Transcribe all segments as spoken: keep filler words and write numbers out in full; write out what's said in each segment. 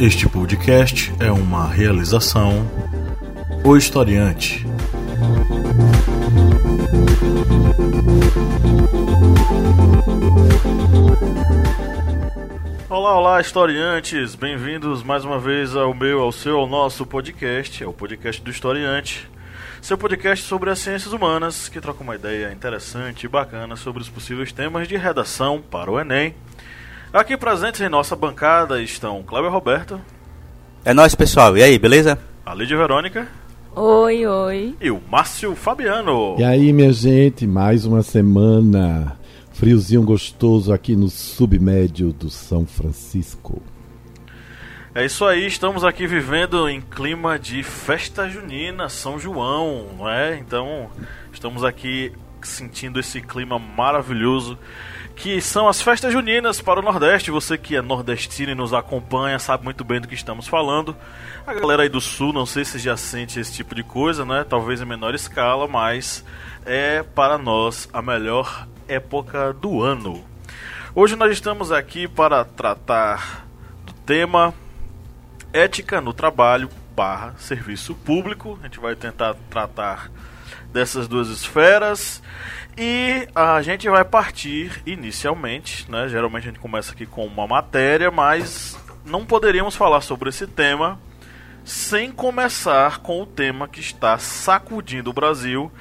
Este podcast é uma realização O Historiante. Olá, olá, historiantes! Bem-vindos mais uma vez ao meu, ao seu, ao nosso podcast, é o podcast do Historiante. Seu podcast sobre as ciências humanas, que troca uma ideia interessante e bacana sobre os possíveis temas de redação para o Enem. Aqui presentes em nossa bancada estão Cláudio Roberto. É nóis, pessoal. E aí, beleza? A Lídia Verônica. Oi, oi. E o Márcio Fabiano. E aí, minha gente, mais uma semana. Friozinho gostoso aqui no submédio do São Francisco. É isso aí, estamos aqui vivendo em clima de festa junina, São João, não é? Então, estamos aqui sentindo esse clima maravilhoso que são as festas juninas para o Nordeste. Você que é nordestino e nos acompanha sabe muito bem do que estamos falando. A galera aí do Sul, não sei se já sente esse tipo de coisa, né? Talvez em menor escala, mas é para nós a melhor época do ano. Hoje nós estamos aqui para tratar do tema ética no trabalho barra serviço público. A gente vai tentar tratar dessas duas esferas. E a gente vai partir inicialmente, né? Geralmente a gente começa aqui com uma matéria, mas não poderíamos falar sobre esse tema sem começar com o tema que está sacudindo o Brasil,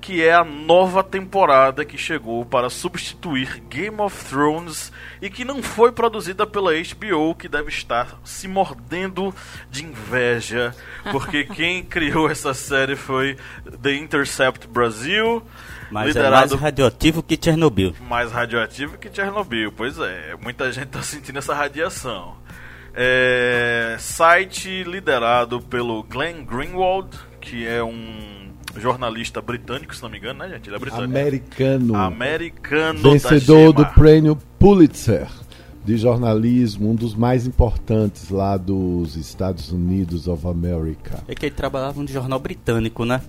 que é a nova temporada que chegou para substituir Game of Thrones e que não foi produzida pela H B O, que deve estar se mordendo de inveja, porque quem criou essa série foi The Intercept Brasil. Mas liderado, é mais radioativo que Chernobyl. Mais radioativo que Chernobyl, pois é. Muita gente está sentindo essa radiação. É, site liderado pelo Glenn Greenwald, que é um jornalista britânico, se não me engano, né, gente? Ele é britânico. Americano. Americano. Vencedor do prêmio Pulitzer de jornalismo, um dos mais importantes lá dos Estados Unidos of America. É que ele trabalhava no jornal britânico, né?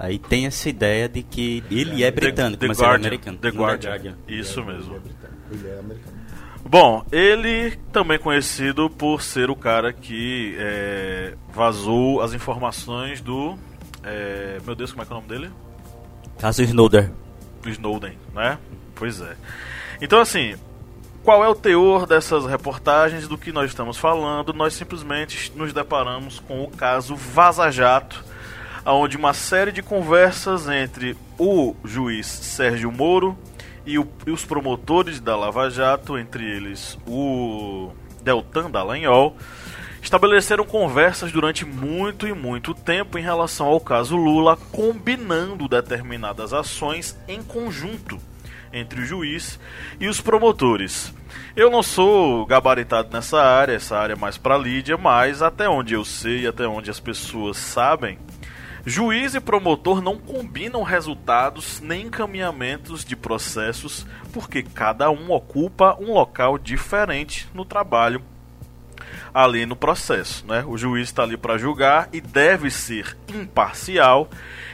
Aí tem essa ideia de que ele é britânico, The, The mas Guardian, ele é americano. The Guardian. Guardian. Isso ele é, mesmo. Ele é americano. Bom, ele também é conhecido por ser o cara que é, vazou as informações do... É, meu Deus, como é que é o nome dele? Caso Snowden. Snowden, né? Pois é. Então, assim, qual é o teor dessas reportagens, do que nós estamos falando? Nós simplesmente nos deparamos com o caso Vaza Jato, onde uma série de conversas entre o juiz Sérgio Moro e, o, e os promotores da Lava Jato, entre eles o Deltan Dallagnol, estabeleceram conversas durante muito e muito tempo em relação ao caso Lula, combinando determinadas ações em conjunto entre o juiz e os promotores. Eu não sou gabaritado nessa área, essa área é mais para Lídia, mas até onde eu sei, até onde as pessoas sabem, juiz e promotor não combinam resultados nem encaminhamentos de processos, porque cada um ocupa um local diferente no trabalho, ali no processo, né? O juiz está ali para julgar e deve ser imparcial,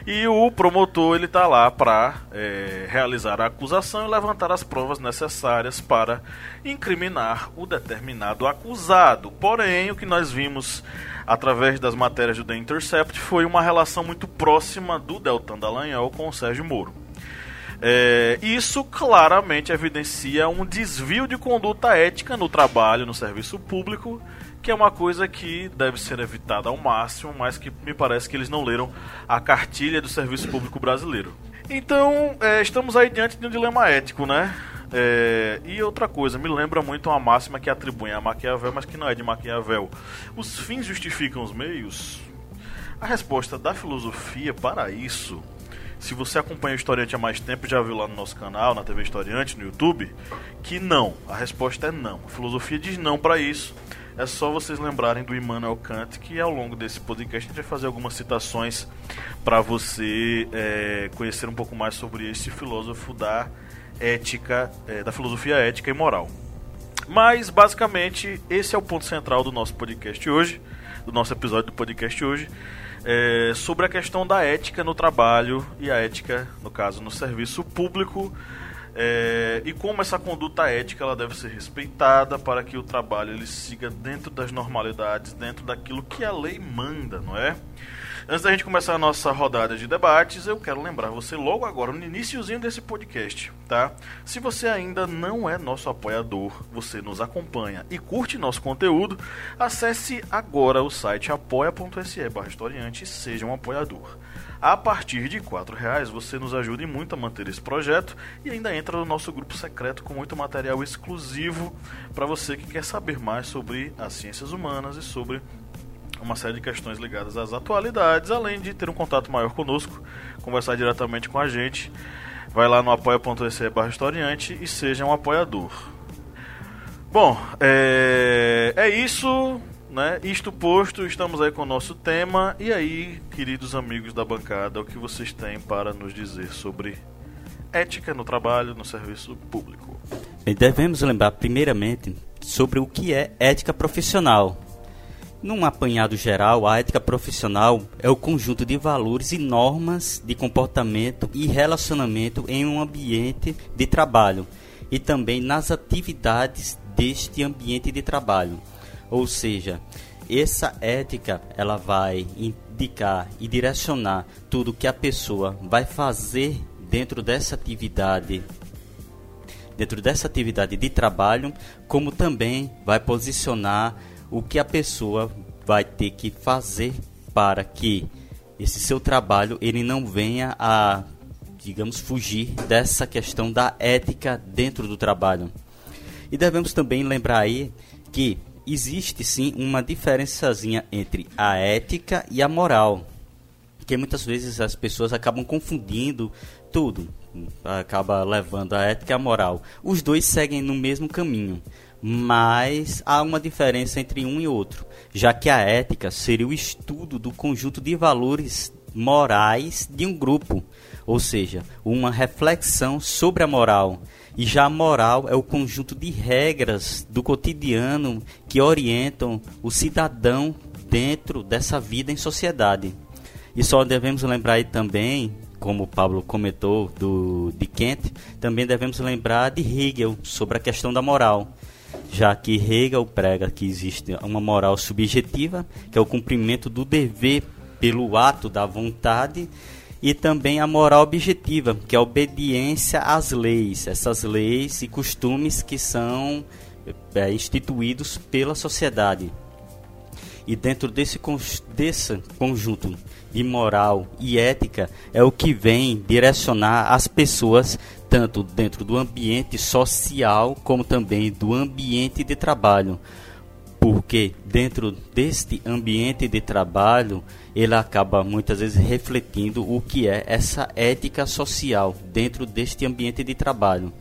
e o promotor ele está lá para é, realizar a acusação e levantar as provas necessárias para incriminar o determinado acusado. Porém, o que nós vimos através das matérias do The Intercept foi uma relação muito próxima do Deltan Dallagnol com o Sérgio Moro. É, isso claramente evidencia um desvio de conduta ética no trabalho, no serviço público, que é uma coisa que deve ser evitada ao máximo, mas que me parece que eles não leram a cartilha do serviço público brasileiro. Então, é, estamos aí diante de um dilema ético, né? É, e outra coisa, me lembra muito uma máxima que atribuem a Maquiavel, mas que não é de Maquiavel. Os fins justificam os meios? A resposta da filosofia para isso... Se você acompanha o Historiante há mais tempo, já viu lá no nosso canal, na T V Historiante, no YouTube, que não. A resposta é não. A filosofia diz não para isso. É só vocês lembrarem do Immanuel Kant, que ao longo desse podcast a gente vai fazer algumas citações para você é, conhecer um pouco mais sobre esse filósofo da ética, é, da filosofia ética e moral. Mas, basicamente, esse é o ponto central do nosso podcast hoje, do nosso episódio do podcast hoje. É, sobre a questão da ética no trabalho e a ética, no caso, no serviço público, É, e como essa conduta ética ela deve ser respeitada para que o trabalho ele siga dentro das normalidades, dentro daquilo que a lei manda, não é? Antes da gente começar a nossa rodada de debates, eu quero lembrar você logo agora, no iniciozinho desse podcast, tá? Se você ainda não é nosso apoiador, você nos acompanha e curte nosso conteúdo, acesse agora o site apoia.se barra historiante e seja um apoiador. A partir de quatro reais você nos ajuda muito a manter esse projeto e ainda entra no nosso grupo secreto com muito material exclusivo para você que quer saber mais sobre as ciências humanas e sobre uma série de questões ligadas às atualidades, além de ter um contato maior conosco, conversar diretamente com a gente. Vai lá no apoia.se barra historiante e seja um apoiador. Bom, é, é isso... Né? Isto posto, estamos aí com o nosso tema. E aí, queridos amigos da bancada, o que vocês têm para nos dizer sobre ética no trabalho, no serviço público? Devemos lembrar, primeiramente, sobre o que é ética profissional. Num apanhado geral, a ética profissional é o conjunto de valores e normas de comportamento e relacionamento em um ambiente de trabalho e também nas atividades deste ambiente de trabalho. Ou seja, essa ética ela vai indicar e direcionar tudo que a pessoa vai fazer dentro dessa atividade, dentro dessa atividade de trabalho, como também vai posicionar o que a pessoa vai ter que fazer para que esse seu trabalho ele não venha a, digamos, fugir dessa questão da ética dentro do trabalho. E devemos também lembrar aí que existe sim uma diferençazinha entre a ética e a moral, porque muitas vezes as pessoas acabam confundindo tudo, acaba levando a ética e a moral. Os dois seguem no mesmo caminho, mas há uma diferença entre um e outro, já que a ética seria o estudo do conjunto de valores morais de um grupo, ou seja, uma reflexão sobre a moral. E já a moral é o conjunto de regras do cotidiano que orientam o cidadão dentro dessa vida em sociedade. E só devemos lembrar aí também, como o Pablo comentou, do, de Kant, também devemos lembrar de Hegel sobre a questão da moral, já que Hegel prega que existe uma moral subjetiva, que é o cumprimento do dever pelo ato da vontade, e também a moral objetiva, que é a obediência às leis, essas leis e costumes que são é, instituídos pela sociedade. E dentro desse, desse conjunto de moral e ética é o que vem direcionar as pessoas, tanto dentro do ambiente social como também do ambiente de trabalho. Porque dentro deste ambiente de trabalho, ele acaba muitas vezes refletindo o que é essa ética social dentro deste ambiente de trabalho.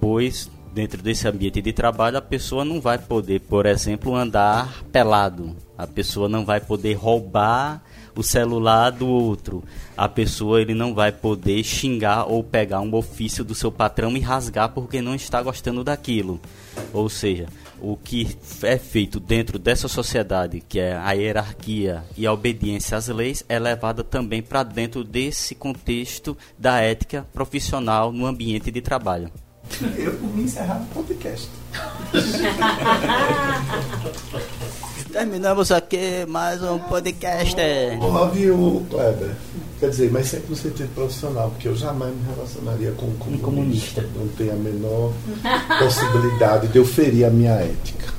Pois dentro desse ambiente de trabalho a pessoa não vai poder, por exemplo, andar pelado. A pessoa não vai poder roubar o celular do outro. A pessoa ele não vai poder xingar ou pegar um ofício do seu patrão e rasgar porque não está gostando daquilo. Ou seja, o que é feito dentro dessa sociedade, que é a hierarquia e a obediência às leis, é levada também para dentro desse contexto da ética profissional no ambiente de trabalho. Eu, por mim, encerrar o podcast. Terminamos aqui mais um podcast. Love you, Kleber. Quer dizer, mas sempre no sentido profissional, porque eu jamais me relacionaria com um comunista. Um comunista. Não tem a menor possibilidade de eu ferir a minha ética.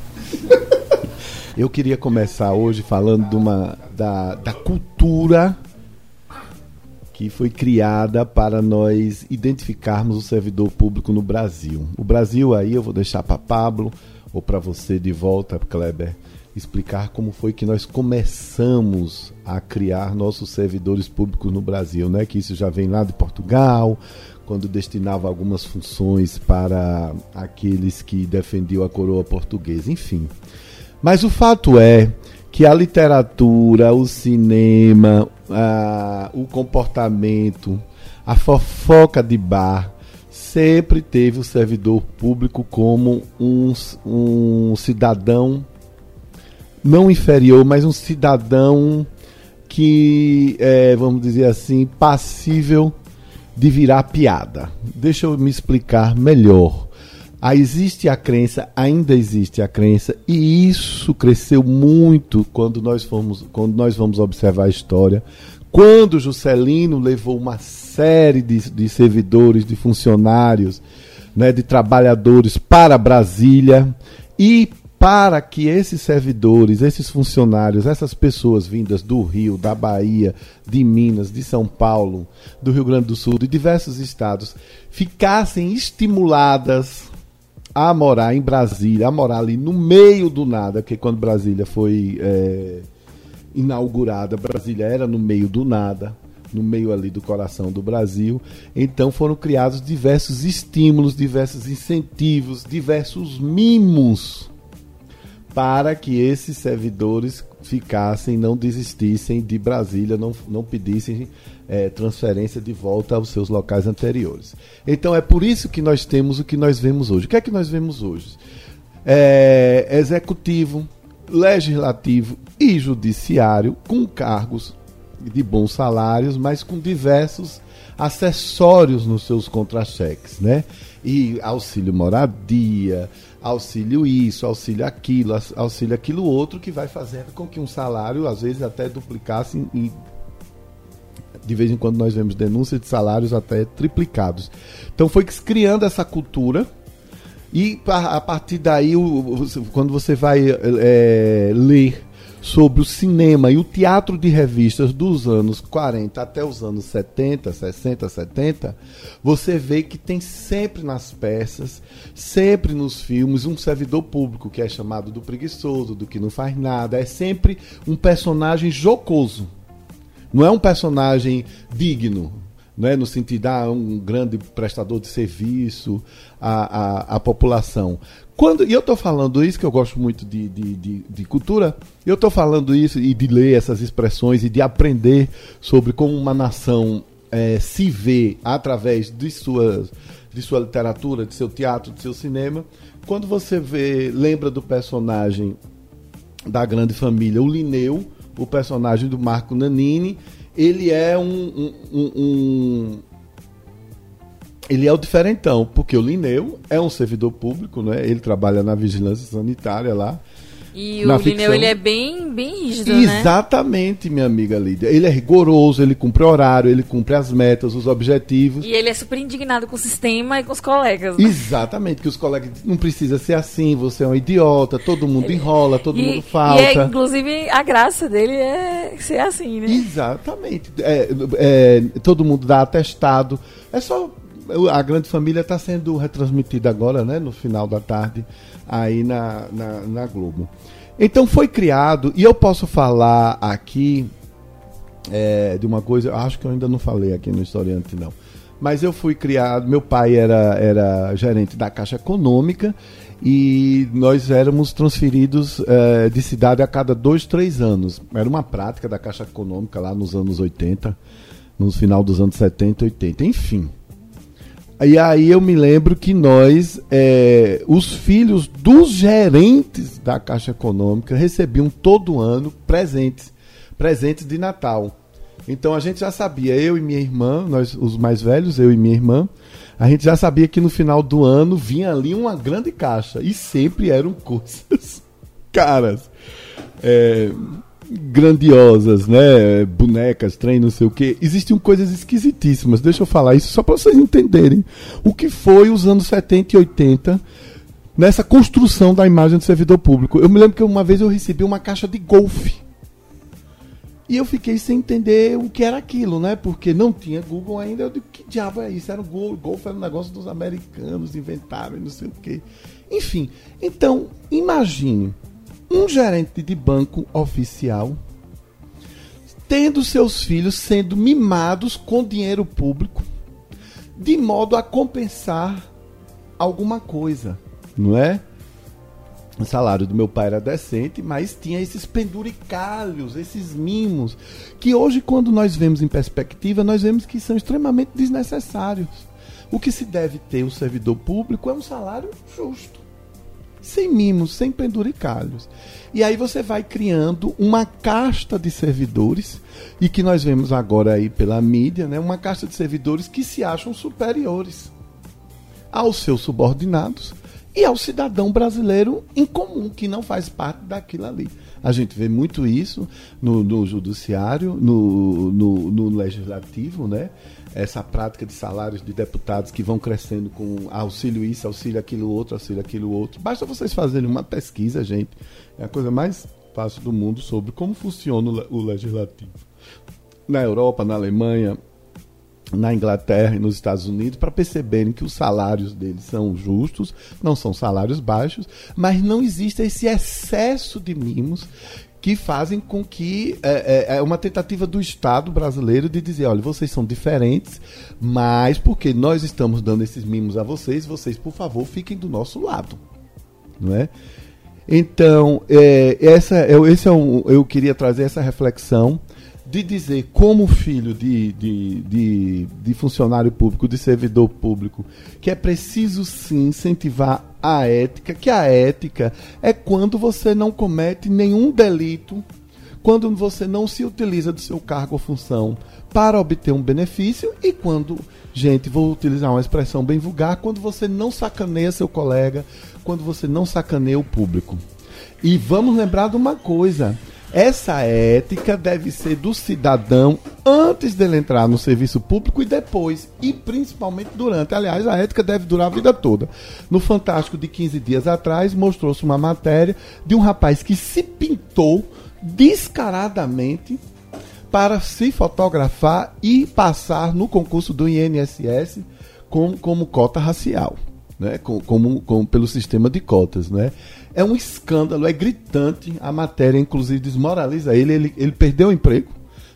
Eu queria começar hoje falando de uma, da, da cultura que foi criada para nós identificarmos o servidor público no Brasil. O Brasil aí eu vou deixar para Pablo ou para você de volta, Kleber, explicar como foi que nós começamos a criar nossos servidores públicos no Brasil, né? Que isso já vem lá de Portugal, quando destinava algumas funções para aqueles que defendiam a coroa portuguesa, enfim. Mas o fato é que a literatura, o cinema, a, o comportamento, a fofoca de bar sempre teve o servidor público como um, um cidadão não inferior, mas um cidadão que, é, vamos dizer assim, passível de virar piada. Deixa eu me explicar melhor. Ah, existe a crença, ainda existe a crença, e isso cresceu muito quando nós, fomos, quando nós vamos observar a história. Quando Juscelino levou uma série de, de servidores, de funcionários, né, de trabalhadores para Brasília, e para que esses servidores, esses funcionários, essas pessoas vindas do Rio, da Bahia, de Minas, de São Paulo, do Rio Grande do Sul, de diversos estados, ficassem estimuladas a morar em Brasília, a morar ali no meio do nada, porque quando Brasília foi é, inaugurada, Brasília era no meio do nada, no meio ali do coração do Brasil. Então foram criados diversos estímulos, diversos incentivos, diversos mimos para que esses servidores ficassem, não desistissem de Brasília, não, não pedissem é, transferência de volta aos seus locais anteriores. Então é por isso que nós temos o que nós vemos hoje. O que é que nós vemos hoje? É, executivo, legislativo e judiciário com cargos de bons salários, mas com diversos acessórios nos seus contra-cheques, né? E auxílio moradia, auxílio isso, auxílio aquilo, auxílio aquilo outro, que vai fazendo com que um salário, às vezes, até duplicasse. E de vez em quando nós vemos denúncias de salários até triplicados. Então foi criando essa cultura. E a partir daí, quando você vai é, ler sobre o cinema e o teatro de revistas dos anos quarenta até os anos setenta, sessenta, setenta, você vê que tem sempre nas peças, sempre nos filmes, um servidor público que é chamado do preguiçoso, do que não faz nada. É sempre um personagem jocoso, não é um personagem digno, né, no sentido de ah, um grande prestador de serviço à, à, à população. Quando, e eu estou falando isso, que eu gosto muito de, de, de, de cultura, eu estou falando isso e de ler essas expressões e de aprender sobre como uma nação é, se vê através de sua, de sua literatura, de seu teatro, de seu cinema. Quando você vê, lembra do personagem da Grande Família, o Lineu, o personagem do Marco Nanini, ele é um... um, um, um ele é o diferentão, porque o Lineu é um servidor público, né? Ele trabalha na vigilância sanitária lá. E o Lineu, ele é bem, bem rígido, né? Exatamente, minha amiga Lídia. Ele é rigoroso, ele cumpre horário, ele cumpre as metas, os objetivos. E ele é super indignado com o sistema e com os colegas, né? Exatamente, que os colegas não precisa ser assim, você é um idiota, todo mundo ele... enrola, todo e, mundo falta. E é, inclusive, a graça dele é ser assim, né? Exatamente. É, é, todo mundo dá atestado. É só... A Grande Família está sendo retransmitida agora, né, no final da tarde, aí na, na, na Globo. Então foi criado, e eu posso falar aqui é, de uma coisa, acho que eu ainda não falei aqui no Historiante, não. Mas eu fui criado, meu pai era, era gerente da Caixa Econômica, e nós éramos transferidos é, de cidade a cada dois, três anos. Era uma prática da Caixa Econômica lá nos anos oitenta, no final dos anos setenta, oitenta, enfim. E aí eu me lembro que nós, é, os filhos dos gerentes da Caixa Econômica recebiam todo ano presentes, presentes de Natal. Então a gente já sabia, eu e minha irmã, nós os mais velhos, eu e minha irmã, a gente já sabia que no final do ano vinha ali uma grande caixa. E sempre eram coisas caras, é, grandiosas, né? Bonecas, trem, não sei o quê. Existiam coisas esquisitíssimas. Deixa eu falar isso só para vocês entenderem o que foi os anos setenta e oitenta nessa construção da imagem do servidor público. Eu me lembro que uma vez eu recebi uma caixa de Golf. E eu fiquei sem entender o que era aquilo, né? Porque não tinha Google ainda. Eu digo, que diabo é isso? Era o Golf, Golf era um negócio dos americanos, inventaram e não sei o quê. Enfim, então, imagine um gerente de banco oficial tendo seus filhos sendo mimados com dinheiro público de modo a compensar alguma coisa, não é? O salário do meu pai era decente, mas tinha esses penduricalhos, esses mimos, que hoje, quando nós vemos em perspectiva, nós vemos que são extremamente desnecessários. O que se deve ter o servidor público é um salário justo. sem mimos, sem penduricalhos. E aí você vai criando uma casta de servidores, e que nós vemos agora aí pela mídia, né, uma casta de servidores que se acham superiores aos seus subordinados e ao cidadão brasileiro em comum, que não faz parte daquilo ali. A gente vê muito isso no, no judiciário, no, no, no legislativo, né? Essa prática de salários de deputados que vão crescendo com auxílio isso, auxílio aquilo outro, auxílio aquilo outro. Basta vocês fazerem uma pesquisa, gente. É a coisa mais fácil do mundo sobre como funciona o legislativo. Na Europa, na Alemanha, na Inglaterra e nos Estados Unidos, para perceberem que os salários deles são justos, não são salários baixos, mas não existe esse excesso de mimos que fazem com que é, é uma tentativa do Estado brasileiro de dizer, olha, vocês são diferentes, mas porque nós estamos dando esses mimos a vocês, vocês, por favor, fiquem do nosso lado, não é? Então, é, essa, eu, esse é um, eu queria trazer essa reflexão de dizer como filho de, de, de, de funcionário público, de servidor público, que é preciso sim incentivar a ética, que a ética é quando você não comete nenhum delito, quando você não se utiliza do seu cargo ou função para obter um benefício e quando, gente, vou utilizar uma expressão bem vulgar, quando você não sacaneia seu colega, quando você não sacaneia o público. E vamos lembrar de uma coisa, essa ética deve ser do cidadão antes dele entrar no serviço público e depois, e principalmente durante. Aliás, a ética deve durar a vida toda. No Fantástico de quinze dias atrás, mostrou-se uma matéria de um rapaz que se pintou descaradamente para se fotografar e passar no concurso do I N S S como, como cota racial, né? Como, como, como pelo sistema de cotas, né? É um escândalo, é gritante, a matéria inclusive desmoraliza ele, ele, ele perdeu o emprego,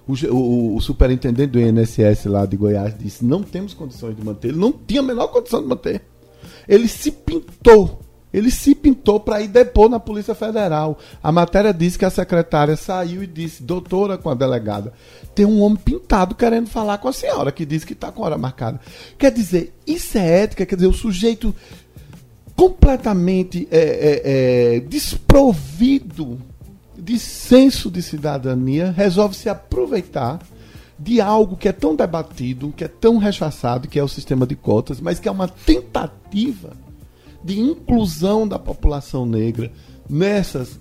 o, o, o superintendente do I N S S lá de Goiás disse, não temos condições de manter, ele não tinha a menor condição de manter, ele se pintou, ele se pintou para ir depor na Polícia Federal, a matéria disse que a secretária saiu e disse, doutora com a delegada, tem um homem pintado querendo falar com a senhora, que disse que está com hora marcada, quer dizer, isso é ética, quer dizer, o sujeito completamente é, é, é, desprovido de senso de cidadania, resolve se aproveitar de algo que é tão debatido, que é tão rechaçado, que é o sistema de cotas, mas que é uma tentativa de inclusão da população negra nessas,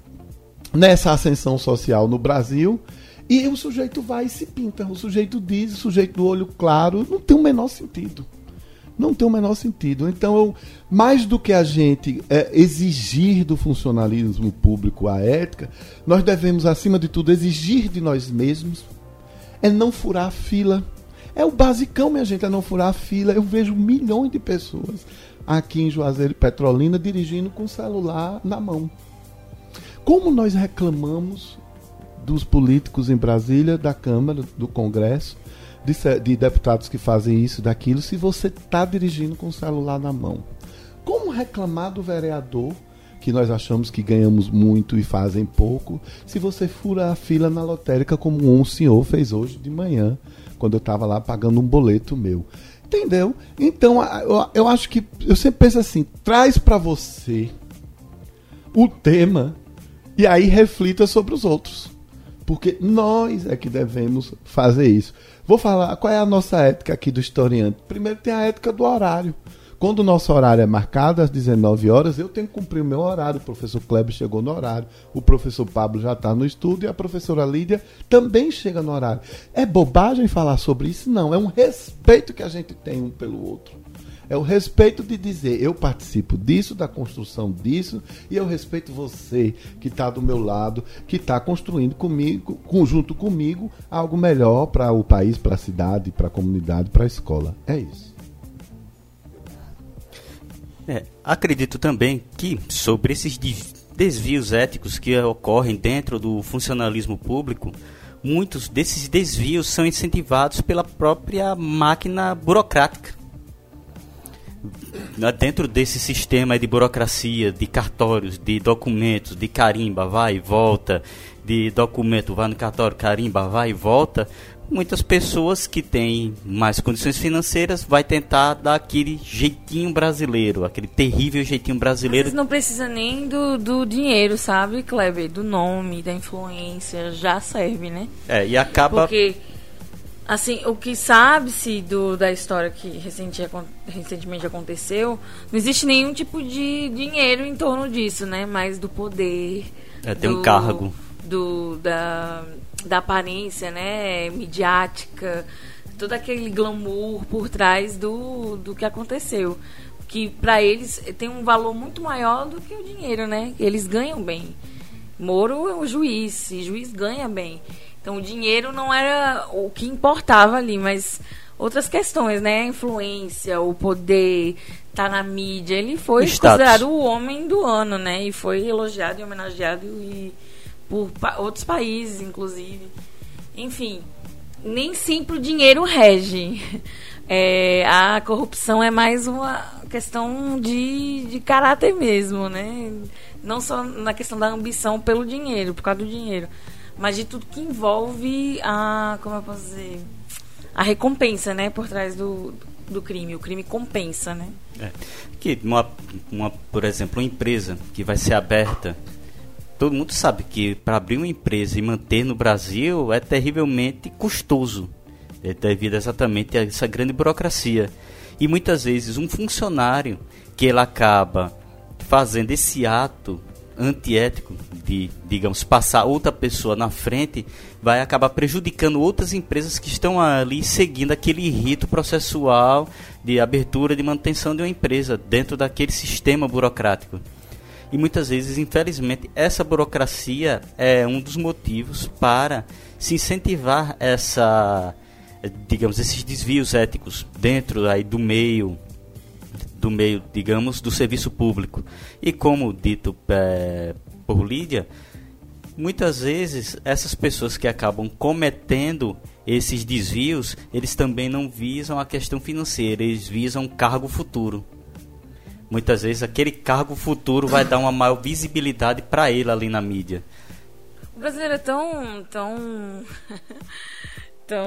nessa ascensão social no Brasil. E o sujeito vai e se pinta, o sujeito diz, o sujeito do olho claro, não tem o menor sentido. Não tem o menor sentido. Então, eu, mais do que a gente é, exigir do funcionalismo público a ética, nós devemos, acima de tudo, exigir de nós mesmos, é não furar a fila. É o basicão, minha gente, é não furar a fila. Eu vejo milhões de pessoas aqui em Juazeiro e Petrolina dirigindo com o celular na mão. Como nós reclamamos dos políticos em Brasília, da Câmara, do Congresso, De, de deputados que fazem isso, daquilo, se você está dirigindo com o celular na mão. Como reclamar do vereador, que nós achamos que ganhamos muito e fazem pouco, se você fura a fila na lotérica, como um senhor fez hoje de manhã, quando eu estava lá pagando um boleto meu. Entendeu? Então, eu acho que, eu sempre penso assim, traz para você o tema e aí reflita sobre os outros. Porque nós é que devemos fazer isso. Vou falar qual é a nossa ética aqui do historiante. Primeiro tem a ética do horário. Quando o nosso horário é marcado às dezenove horas, eu tenho que cumprir o meu horário. O professor Kleber chegou no horário, o professor Pablo já está no estudo e a professora Lídia também chega no horário. É bobagem falar sobre isso? Não, é um respeito que a gente tem um pelo outro. É o respeito de dizer, eu participo disso, da construção disso, e eu respeito você que está do meu lado, que está construindo comigo, junto comigo, algo melhor para o país, para a cidade, para a comunidade, para a escola. É isso. É, acredito também que sobre esses desvios éticos que ocorrem dentro do funcionalismo público, muitos desses desvios são incentivados pela própria máquina burocrática. Dentro desse sistema de burocracia, de cartórios, de documentos, de carimba, vai e volta, de documento, vai no cartório, carimba, vai e volta, muitas pessoas que têm mais condições financeiras vai tentar dar aquele jeitinho brasileiro, aquele terrível jeitinho brasileiro. Mas não precisa nem do, do dinheiro, sabe, Kleber? Do nome, da influência, já serve, né? É, e acaba... Porque, assim, o que sabe-se do, da história que recente, recentemente aconteceu, não existe nenhum tipo de dinheiro em torno disso, né? Mas do poder... É, tem do, um cargo. Do, da... da aparência, né, midiática, todo aquele glamour por trás do, do que aconteceu, que para eles tem um valor muito maior do que o dinheiro, né, eles ganham bem. Moro é um juiz, e juiz ganha bem, então o dinheiro não era o que importava ali, mas outras questões, né, a influência, o poder, tá na mídia, ele foi Status. considerado o homem do ano, né, e foi elogiado e homenageado e por pa- outros países, inclusive. Enfim, nem sempre o dinheiro rege. É, a corrupção é mais uma questão de, de caráter mesmo, né? Não só na questão da ambição pelo dinheiro, por causa do dinheiro, mas de tudo que envolve a, como eu posso dizer, a recompensa, né, por trás do, do crime. O crime compensa, né? É. Que uma, uma, por exemplo, uma empresa que vai ser aberta... Todo mundo sabe que para abrir uma empresa e manter no Brasil é terrivelmente custoso, é devido exatamente a essa grande burocracia. E muitas vezes um funcionário que ele acaba fazendo esse ato antiético de, digamos, passar outra pessoa na frente, vai acabar prejudicando outras empresas que estão ali seguindo aquele rito processual de abertura, de manutenção de uma empresa dentro daquele sistema burocrático. E muitas vezes, infelizmente, essa burocracia é um dos motivos para se incentivar essa, digamos, esses desvios éticos dentro aí do meio, do meio, digamos, do serviço público. E como dito é, por Lídia, muitas vezes essas pessoas que acabam cometendo esses desvios, eles também não visam a questão financeira, eles visam cargo futuro. Muitas vezes aquele cargo futuro vai dar uma maior visibilidade para ele ali na mídia. O brasileiro é tão, tão, tão,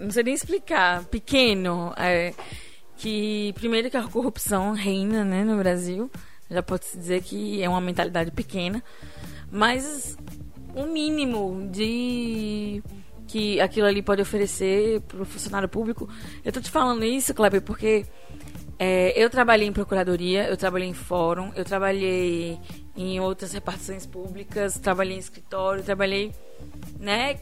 não sei nem explicar, pequeno, é, que primeiro que a corrupção reina, né, no Brasil, já pode-se dizer que é uma mentalidade pequena, mas o mínimo de... que aquilo ali pode oferecer para o funcionário público. Eu tô te falando isso, Kleber, porque... É, eu trabalhei em procuradoria, eu trabalhei em fórum, eu trabalhei em outras repartições públicas, trabalhei em escritório, trabalhei, né,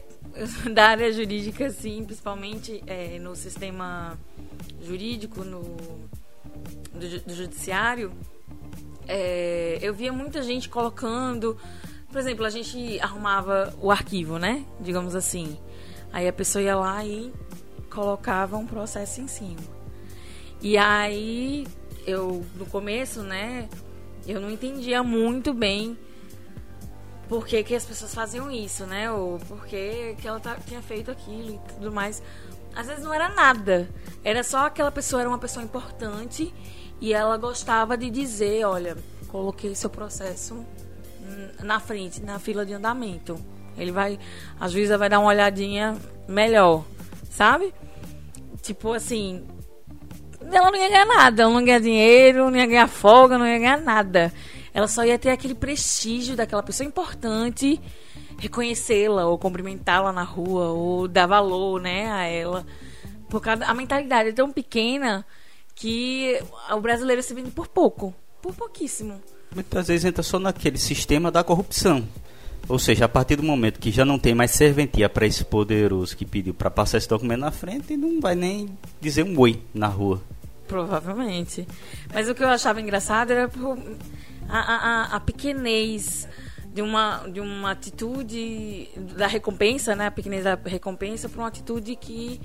da área jurídica, sim, principalmente é, no sistema jurídico, no, do, do judiciário. É, eu via muita gente colocando, por exemplo, a gente arrumava o arquivo, né, digamos assim, aí a pessoa ia lá e colocava um processo em cima. E aí, eu, no começo, né, eu não entendia muito bem por que que as pessoas faziam isso, né, ou por que que ela tá, tinha feito aquilo e tudo mais. Às vezes não era nada, era só aquela pessoa, era uma pessoa importante e ela gostava de dizer, olha, coloquei seu processo na frente, na fila de andamento. Ele vai, a juíza vai dar uma olhadinha melhor, sabe? Tipo assim... Ela não ia ganhar nada, ela não ia ganhar dinheiro, não ia ganhar folga, não ia ganhar nada. Ela só ia ter aquele prestígio daquela pessoa importante, reconhecê-la ou cumprimentá-la na rua ou dar valor, né, a ela. Por causa da mentalidade é tão pequena que o brasileiro se vende por pouco, por pouquíssimo. Muitas vezes entra só naquele sistema da corrupção. Ou seja, a partir do momento que já não tem mais serventia para esse poderoso que pediu para passar esse documento na frente, não vai nem dizer um oi na rua. Provavelmente. Mas o que eu achava engraçado era a, a, a pequenez de uma, de uma atitude da recompensa, né? A pequenez da recompensa para uma atitude que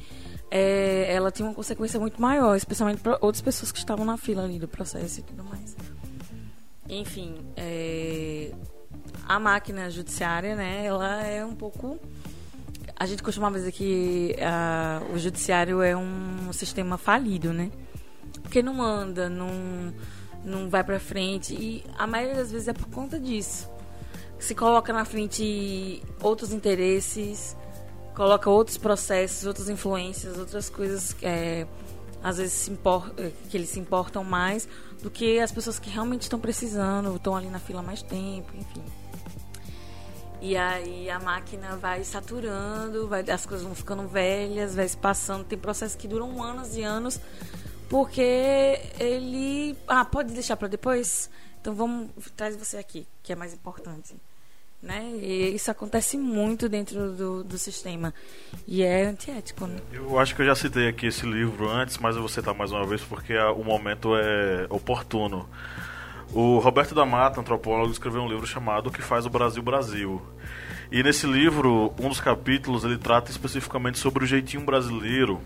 é, ela tinha uma consequência muito maior, especialmente para outras pessoas que estavam na fila ali do processo e tudo mais. Enfim, é... a máquina judiciária, né, ela é um pouco... A gente costumava dizer que uh, o judiciário é um sistema falido, né? Porque não anda, não, não vai pra frente. E a maioria das vezes é por conta disso. Se coloca na frente outros interesses, coloca outros processos, outras influências, outras coisas é, às vezes se importam, que eles se importam mais do que as pessoas que realmente estão precisando, estão ali na fila mais tempo, enfim. E aí a máquina vai saturando, vai, as coisas vão ficando velhas, vai se passando. Tem processos que duram anos e anos, porque ele... Ah, pode deixar para depois? Então vamos... Traz você aqui, que é mais importante. Né? E isso acontece muito dentro do, do sistema. E é antiético, né? Eu acho que eu já citei aqui esse livro antes, mas eu vou citar mais uma vez porque a, o momento é oportuno. O Roberto DaMatta, antropólogo, escreveu um livro chamado O que Faz o Brasil Brasil. E nesse livro, um dos capítulos, ele trata especificamente sobre o jeitinho brasileiro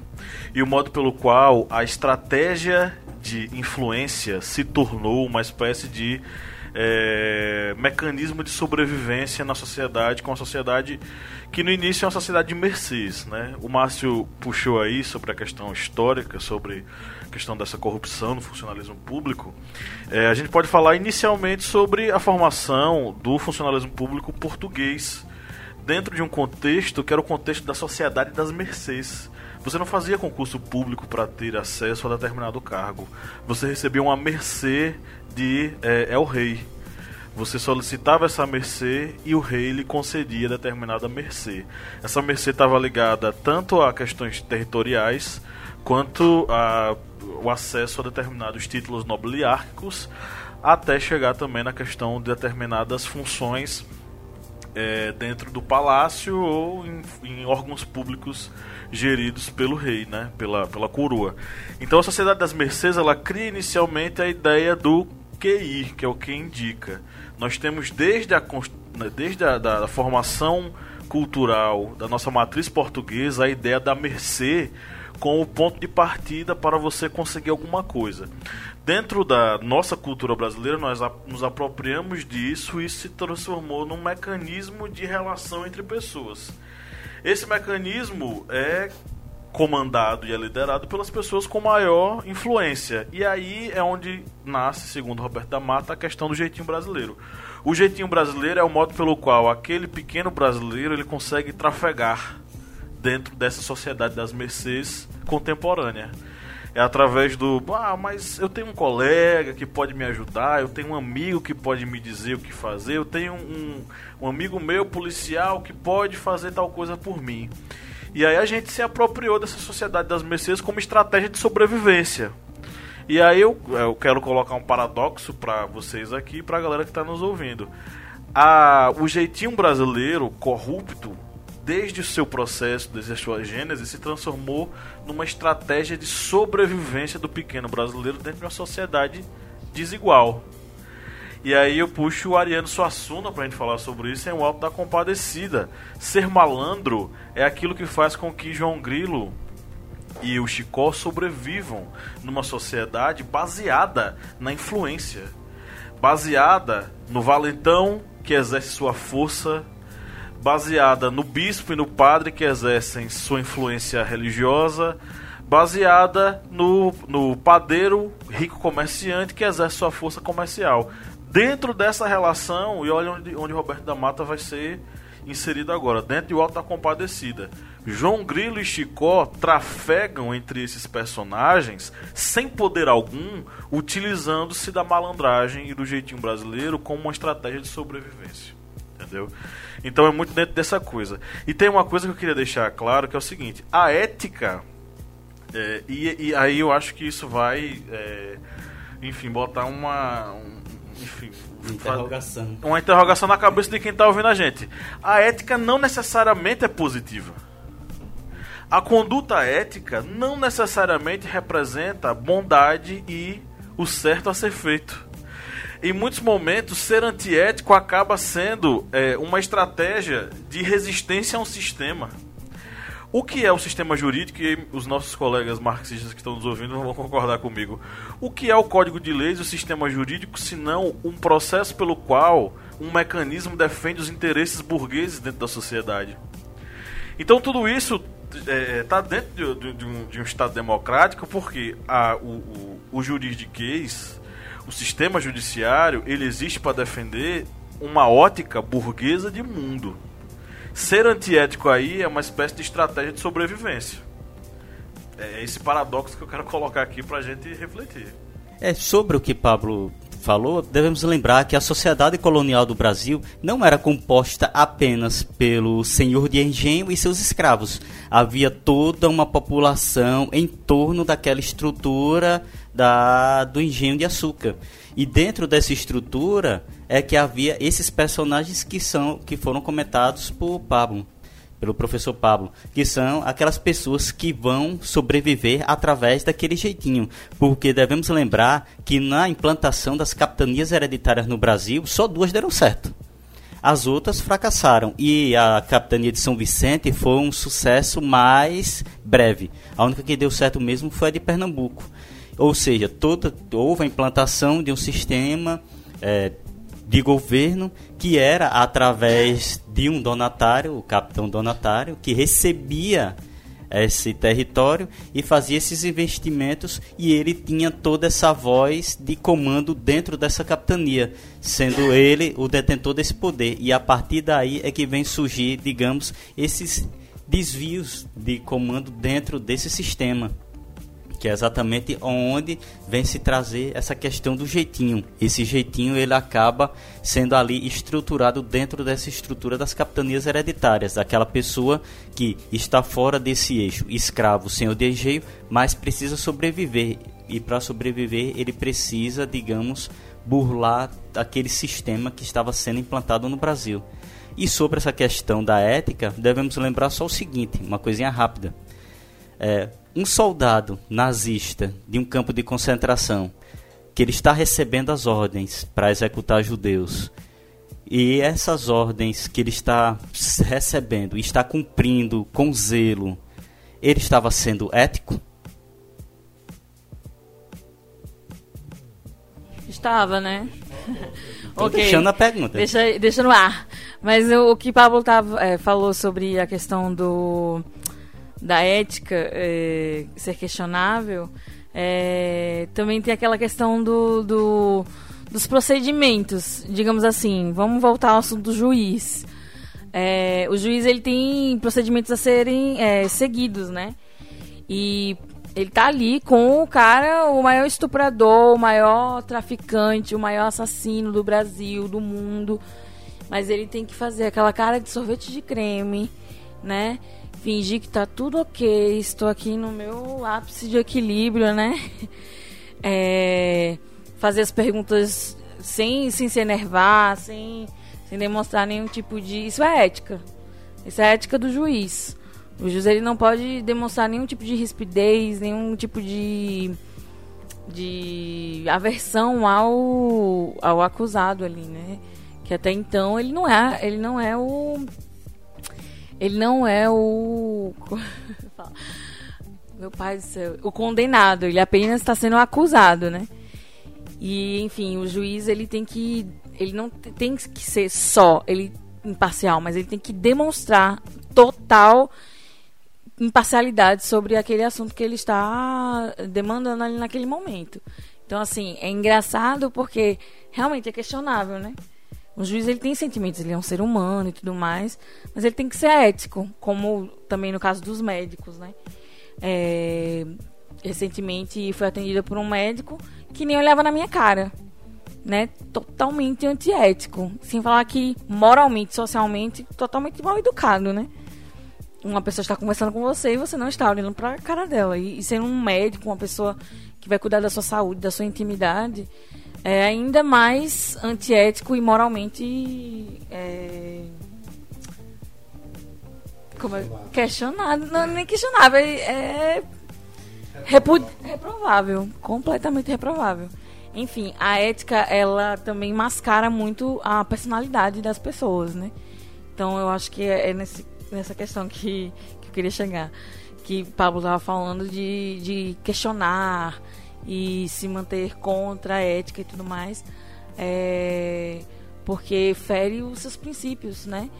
e o modo pelo qual a estratégia de influência se tornou uma espécie de É, mecanismo de sobrevivência na sociedade, com a sociedade que no início é uma sociedade de mercês, né? O Márcio puxou aí sobre a questão histórica, sobre a questão dessa corrupção no funcionalismo público. É, a gente pode falar inicialmente sobre a formação do funcionalismo público português dentro de um contexto que era o contexto da sociedade das mercês. Você não fazia concurso público para ter acesso a determinado cargo. Você recebia uma mercê de é, é o rei. Você solicitava essa mercê e o rei lhe concedia determinada mercê. Essa mercê estava ligada tanto a questões territoriais quanto a o acesso a determinados títulos nobiliárquicos, até chegar também na questão de determinadas funções é, dentro do palácio ou em, em órgãos públicos geridos pelo rei, né? pela, pela coroa. Então a sociedade das mercês, ela cria inicialmente a ideia do Q I, que é o que indica. Nós temos desde a, desde a da, da formação cultural da nossa matriz portuguesa a ideia da mercê com o ponto de partida para você conseguir alguma coisa. Dentro da nossa cultura brasileira, nós a, nos apropriamos disso e isso se transformou num mecanismo de relação entre pessoas. Esse mecanismo é comandado e é liderado pelas pessoas com maior influência. E aí é onde nasce, segundo Roberto DaMatta, a questão do jeitinho brasileiro. O jeitinho brasileiro é o modo pelo qual aquele pequeno brasileiro ele consegue trafegar dentro dessa sociedade das mercês contemporânea. É através do, ah, mas eu tenho um colega que pode me ajudar, eu tenho um amigo que pode me dizer o que fazer, eu tenho um, um amigo meu policial que pode fazer tal coisa por mim. E aí a gente se apropriou dessa sociedade das mercês como estratégia de sobrevivência. E aí eu, eu quero colocar um paradoxo para vocês aqui, para a galera que está nos ouvindo. A, o jeitinho brasileiro corrupto, desde o seu processo, desde a sua gênese, se transformou numa estratégia de sobrevivência do pequeno brasileiro dentro de uma sociedade desigual. E aí eu puxo o Ariano Suassuna pra gente falar sobre isso em O Auto da Compadecida. Ser malandro é aquilo que faz com que João Grilo e o Chicó sobrevivam numa sociedade baseada na influência, baseada no valentão que exerce sua força, baseada no bispo e no padre que exercem sua influência religiosa, baseada no, no padeiro rico comerciante que exerce sua força comercial. Dentro dessa relação, e olha onde, onde Roberto DaMatta vai ser inserido agora, dentro de O Auto da Compadecida. João Grilo e Chicó trafegam entre esses personagens sem poder algum, utilizando-se da malandragem e do jeitinho brasileiro como uma estratégia de sobrevivência. Entendeu? Então é muito dentro dessa coisa. E tem uma coisa que eu queria deixar claro, que é o seguinte: a ética é, e, e aí eu acho que isso vai é, enfim, botar uma um, enfim, interrogação. Uma interrogação na cabeça de quem está ouvindo a gente. A ética não necessariamente é positiva. A conduta ética não necessariamente representa bondade e o certo a ser feito. Em muitos momentos, ser antiético acaba sendo é, uma estratégia de resistência a um sistema. O que é o sistema jurídico? E os nossos colegas marxistas que estão nos ouvindo vão concordar comigo. O que é o código de leis e o sistema jurídico, senão um processo pelo qual um mecanismo defende os interesses burgueses dentro da sociedade? Então tudo isso está é, dentro de, de, um, de um Estado democrático, porque a, o, o, o juridiquês... O sistema judiciário, ele existe para defender uma ótica burguesa de mundo. Ser antiético aí é uma espécie de estratégia de sobrevivência. É esse paradoxo que eu quero colocar aqui pra gente refletir. É, sobre o que Pablo falou, devemos lembrar que a sociedade colonial do Brasil não era composta apenas pelo senhor de engenho e seus escravos. Havia toda uma população em torno daquela estrutura da, do engenho de açúcar. E dentro dessa estrutura é que havia esses personagens que, são, que foram comentados por Pablo, pelo professor Pablo, que são aquelas pessoas que vão sobreviver através daquele jeitinho, porque devemos lembrar que na implantação das capitanias hereditárias no Brasil, só duas deram certo. As outras fracassaram, e a capitania de São Vicente foi um sucesso mais breve. A única que deu certo mesmo foi a de Pernambuco. Ou seja, toda, houve a implantação de um sistema é, de governo que era através de um donatário, o capitão donatário, que recebia esse território e fazia esses investimentos, e ele tinha toda essa voz de comando dentro dessa capitania, sendo ele o detentor desse poder. E a partir daí é que vem surgir, digamos, esses desvios de comando dentro desse sistema, que é exatamente onde vem se trazer essa questão do jeitinho. Esse jeitinho ele acaba sendo ali estruturado dentro dessa estrutura das capitanias hereditárias, daquela pessoa que está fora desse eixo, escravo, senhor de engenho, mas precisa sobreviver. E para sobreviver ele precisa, digamos, burlar aquele sistema que estava sendo implantado no Brasil. E sobre essa questão da ética, devemos lembrar só o seguinte, uma coisinha rápida. É... Um soldado nazista de um campo de concentração, que ele está recebendo as ordens para executar judeus, e essas ordens que ele está recebendo e está cumprindo com zelo, ele estava sendo ético? Estava, né? Okay. Deixando a pergunta. Deixa, deixa no ar. Mas eu, o que Pablo tava, é, falou sobre a questão do... da ética é, ser questionável, é, também tem aquela questão do, do, dos procedimentos, digamos assim. Vamos voltar ao assunto do juiz. É, o juiz ele tem procedimentos a serem é, seguidos, né? E ele tá ali com o cara, o maior estuprador, o maior traficante, o maior assassino do Brasil, do mundo, mas ele tem que fazer aquela cara de sorvete de creme, né? Fingir que tá tudo ok, estou aqui no meu ápice de equilíbrio, né? É, fazer as perguntas sem, sem se enervar, sem, sem demonstrar nenhum tipo de... Isso é ética. Isso é ética do juiz. O juiz ele não pode demonstrar nenhum tipo de rispidez, nenhum tipo de, de aversão ao, ao acusado ali, né? Que até então ele não é, ele não é o... Ele não é o... Meu pai do céu. O condenado. Ele apenas está sendo acusado, né? E, enfim, o juiz, ele tem que... Ele não tem que ser só ele imparcial, mas ele tem que demonstrar total imparcialidade sobre aquele assunto que ele está demandando ali naquele momento. Então, assim, é engraçado porque realmente é questionável, né? O juiz ele tem sentimentos, ele é um ser humano e tudo mais, mas ele tem que ser ético, como também no caso dos médicos, né? É, recentemente fui atendida por um médico que nem olhava na minha cara, né? Totalmente antiético, sem falar que moralmente, socialmente, totalmente mal educado, né? Uma pessoa está conversando com você e você não está olhando para a cara dela. E, e sendo um médico, uma pessoa que vai cuidar da sua saúde, da sua intimidade... É ainda mais antiético e moralmente é... Como é? questionado. Não, nem questionável, é Repu... reprovável, completamente reprovável. Enfim, a ética ela também mascara muito a personalidade das pessoas, né? Então eu acho que é nesse, nessa questão que, que eu queria chegar, que o Pablo estava falando de, de questionar e se manter contra a ética e tudo mais, é, porque fere os seus princípios, né?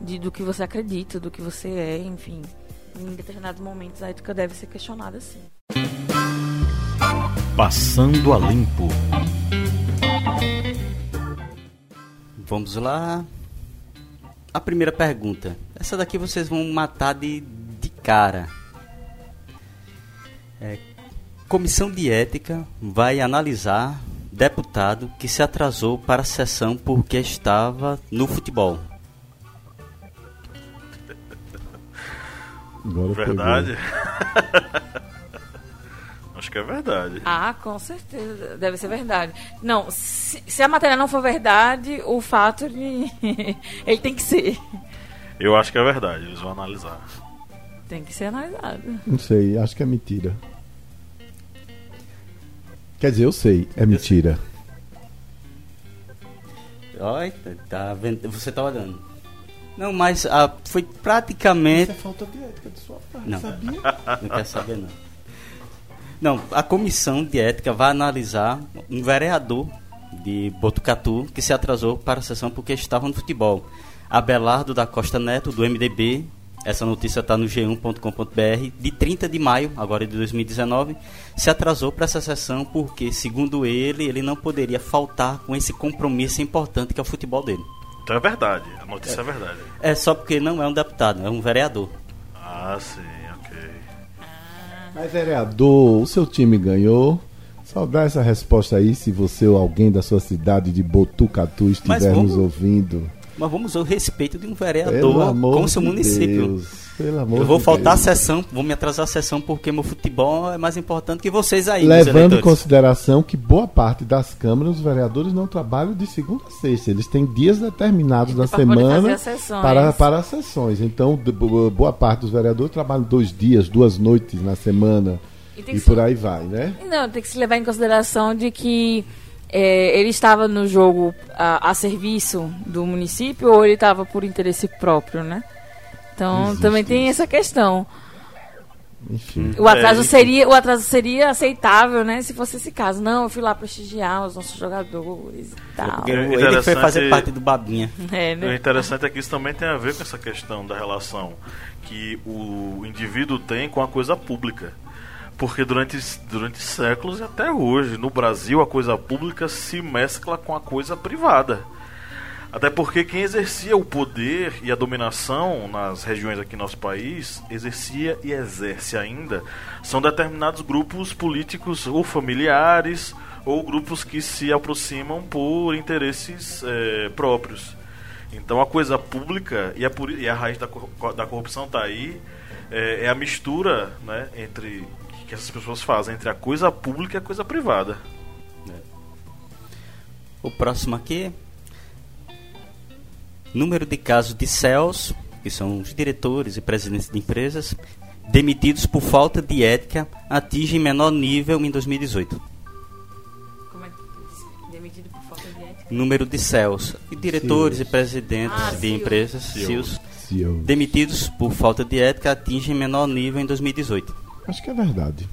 De, do que você acredita, do que você é, enfim. Em determinados momentos a ética deve ser questionada, sim. Passando a limpo. Vamos lá. a primeira pergunta. Essa daqui vocês vão matar de, de cara. É, Comissão de Ética vai analisar deputado que se atrasou para a sessão porque estava no futebol. Agora verdade. Acho que é verdade. Ah, com certeza. Deve ser verdade. Não, se, se a matéria não for verdade, o fato de... ele tem que ser. Eu acho que é verdade. Eles vão analisar. Tem que ser analisado. Não sei. Acho que é mentira. Quer dizer, eu sei. É mentira. Olha, tá vendo? Você tá olhando. Não, mas ah, foi praticamente... Isso é falta de ética de sua parte. Não, sabia? Não quero saber, não. Não, a comissão de ética vai analisar um vereador de Botucatu que se atrasou para a sessão porque estava no futebol. Abelardo da Costa Neto, do M D B, essa notícia está no g um ponto com ponto b r, de trinta de maio, agora de dois mil e dezenove, se atrasou para essa sessão porque, segundo ele, ele não poderia faltar com esse compromisso importante que é o futebol dele. Então é verdade, a notícia é, é verdade. É só porque não é um deputado, é um vereador. Ah, sim. Mas, vereador, o seu time ganhou. Só dá essa resposta aí se você ou alguém da sua cidade de Botucatu estiver vamos, nos ouvindo. Mas vamos ao respeito de um vereador com o seu município. Deus, pelo amor Eu vou de faltar Deus. a sessão, vou me atrasar a sessão porque meu futebol é mais importante que vocês aí. Levando em consideração que boa parte das câmaras, os vereadores não trabalham de segunda a sexta. Eles têm dias determinados da semana para, para as sessões. Então, boa parte dos vereadores trabalham dois dias, duas noites na semana e, e por se... aí vai, né? Não, tem que se levar em consideração de que É, ele estava no jogo a, a serviço do município ou ele estava por interesse próprio, né? Então, Existe também tem isso. essa questão. Enfim. O atraso, é, seria, o atraso seria aceitável, né? Se fosse esse caso. Não, eu fui lá prestigiar os nossos jogadores e tal. É ele que foi fazer parte do Babinha. É, né? O interessante é que isso também tem a ver com essa questão da relação que o indivíduo tem com a coisa pública. Porque durante, durante séculos e até hoje, no Brasil, a coisa pública se mescla com a coisa privada. Até porque quem exercia o poder e a dominação nas regiões aqui no nosso país, exercia e exerce ainda, são determinados grupos políticos ou familiares, ou grupos que se aproximam por interesses é, próprios. Então a coisa pública, e a, e a raiz da, da corrupção está aí, é, é a mistura, né, entre... que essas pessoas fazem entre a coisa pública e a coisa privada. É. O próximo aqui, número de casos de C E Os, que são os diretores e presidentes de empresas, demitidos por falta de ética, atingem menor nível em dois mil e dezoito. Como é que demitido por falta de ética? Número de C E Os, e diretores Cios. e presidentes ah, de Cios. empresas, C E Os, demitidos por falta de ética, atingem menor nível em dois mil e dezoito. Acho que é verdade.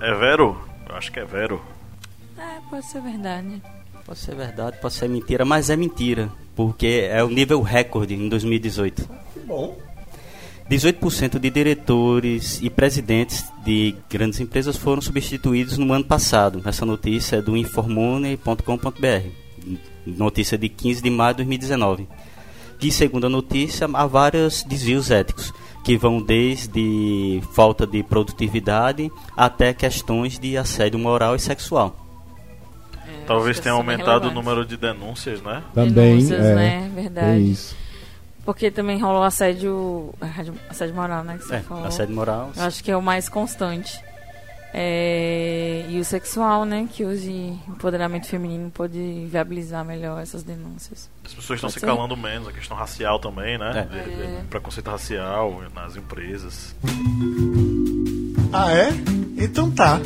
É vero? Eu acho que é vero. É, pode ser verdade. Pode ser verdade, pode ser mentira, mas é mentira. Porque é o nível recorde em dois mil e dezoito. Que bom. dezoito por cento de diretores e presidentes de grandes empresas foram substituídos no ano passado. Essa notícia é do informone ponto com ponto b r. Notícia de quinze de maio de dois mil e dezenove. Que, segundo a notícia, há vários desvios éticos, que vão desde falta de produtividade até questões de assédio moral e sexual. É, Talvez tenha aumentado o número de denúncias, né? Também, denúncias, é, né? Verdade. É isso. Porque também rolou assédio, assédio moral, né? Que você é, falou. Assédio moral. Eu acho que é o mais constante. É, e o sexual, né? Que hoje o empoderamento feminino pode viabilizar melhor essas denúncias. As pessoas estão se calando menos, a questão racial também, né? É. De, de, de preconceito racial nas empresas. Ah, é? Então tá.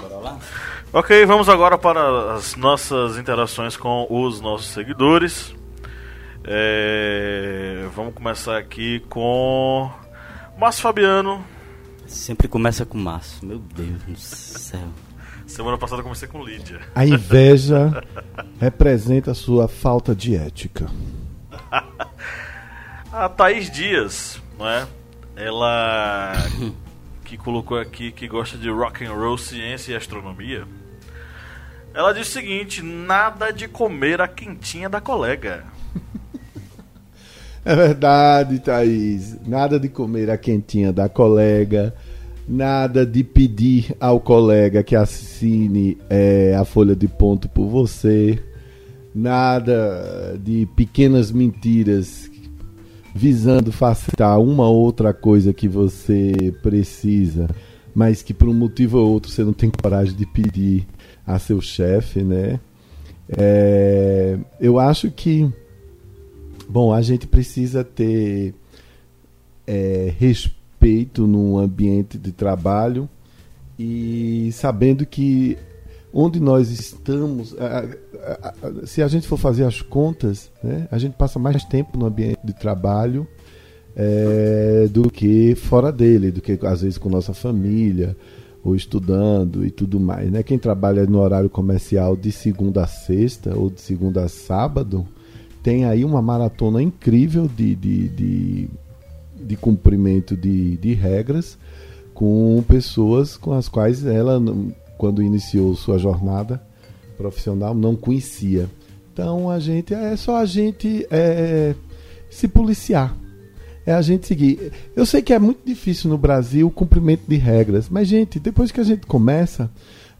Bora lá? Ok, vamos agora para as nossas interações com os nossos seguidores. É, vamos começar aqui com Márcio Fabiano. Sempre começa com Márcio, meu Deus do céu. Semana passada eu comecei com Lídia. A inveja representa a sua falta de ética. A Thaís Dias, não é? Ela que colocou aqui que gosta de rock and roll, ciência e astronomia. Ela diz o seguinte: nada de comer a quentinha da colega. É verdade, Thaís. Nada de comer a quentinha da colega. Nada de pedir ao colega que assine é, a Folha de Ponto por você. Nada de pequenas mentiras visando facilitar uma outra coisa que você precisa, mas que por um motivo ou outro você não tem coragem de pedir a seu chefe, né? É, eu acho que, bom, a gente precisa ter é, respeito feito num ambiente de trabalho e sabendo que onde nós estamos, a, a, a, se a gente for fazer as contas, né, a gente passa mais tempo no ambiente de trabalho é, do que fora dele, do que às vezes com nossa família ou estudando e tudo mais, né? Quem trabalha no horário comercial de segunda a sexta ou de segunda a sábado tem aí uma maratona incrível de, de, de de cumprimento de, de regras com pessoas com as quais ela, quando iniciou sua jornada profissional, não conhecia. Então a gente é só a gente é, se policiar, é a gente seguir. Eu sei que é muito difícil no Brasil o cumprimento de regras, mas gente, depois que a gente começa,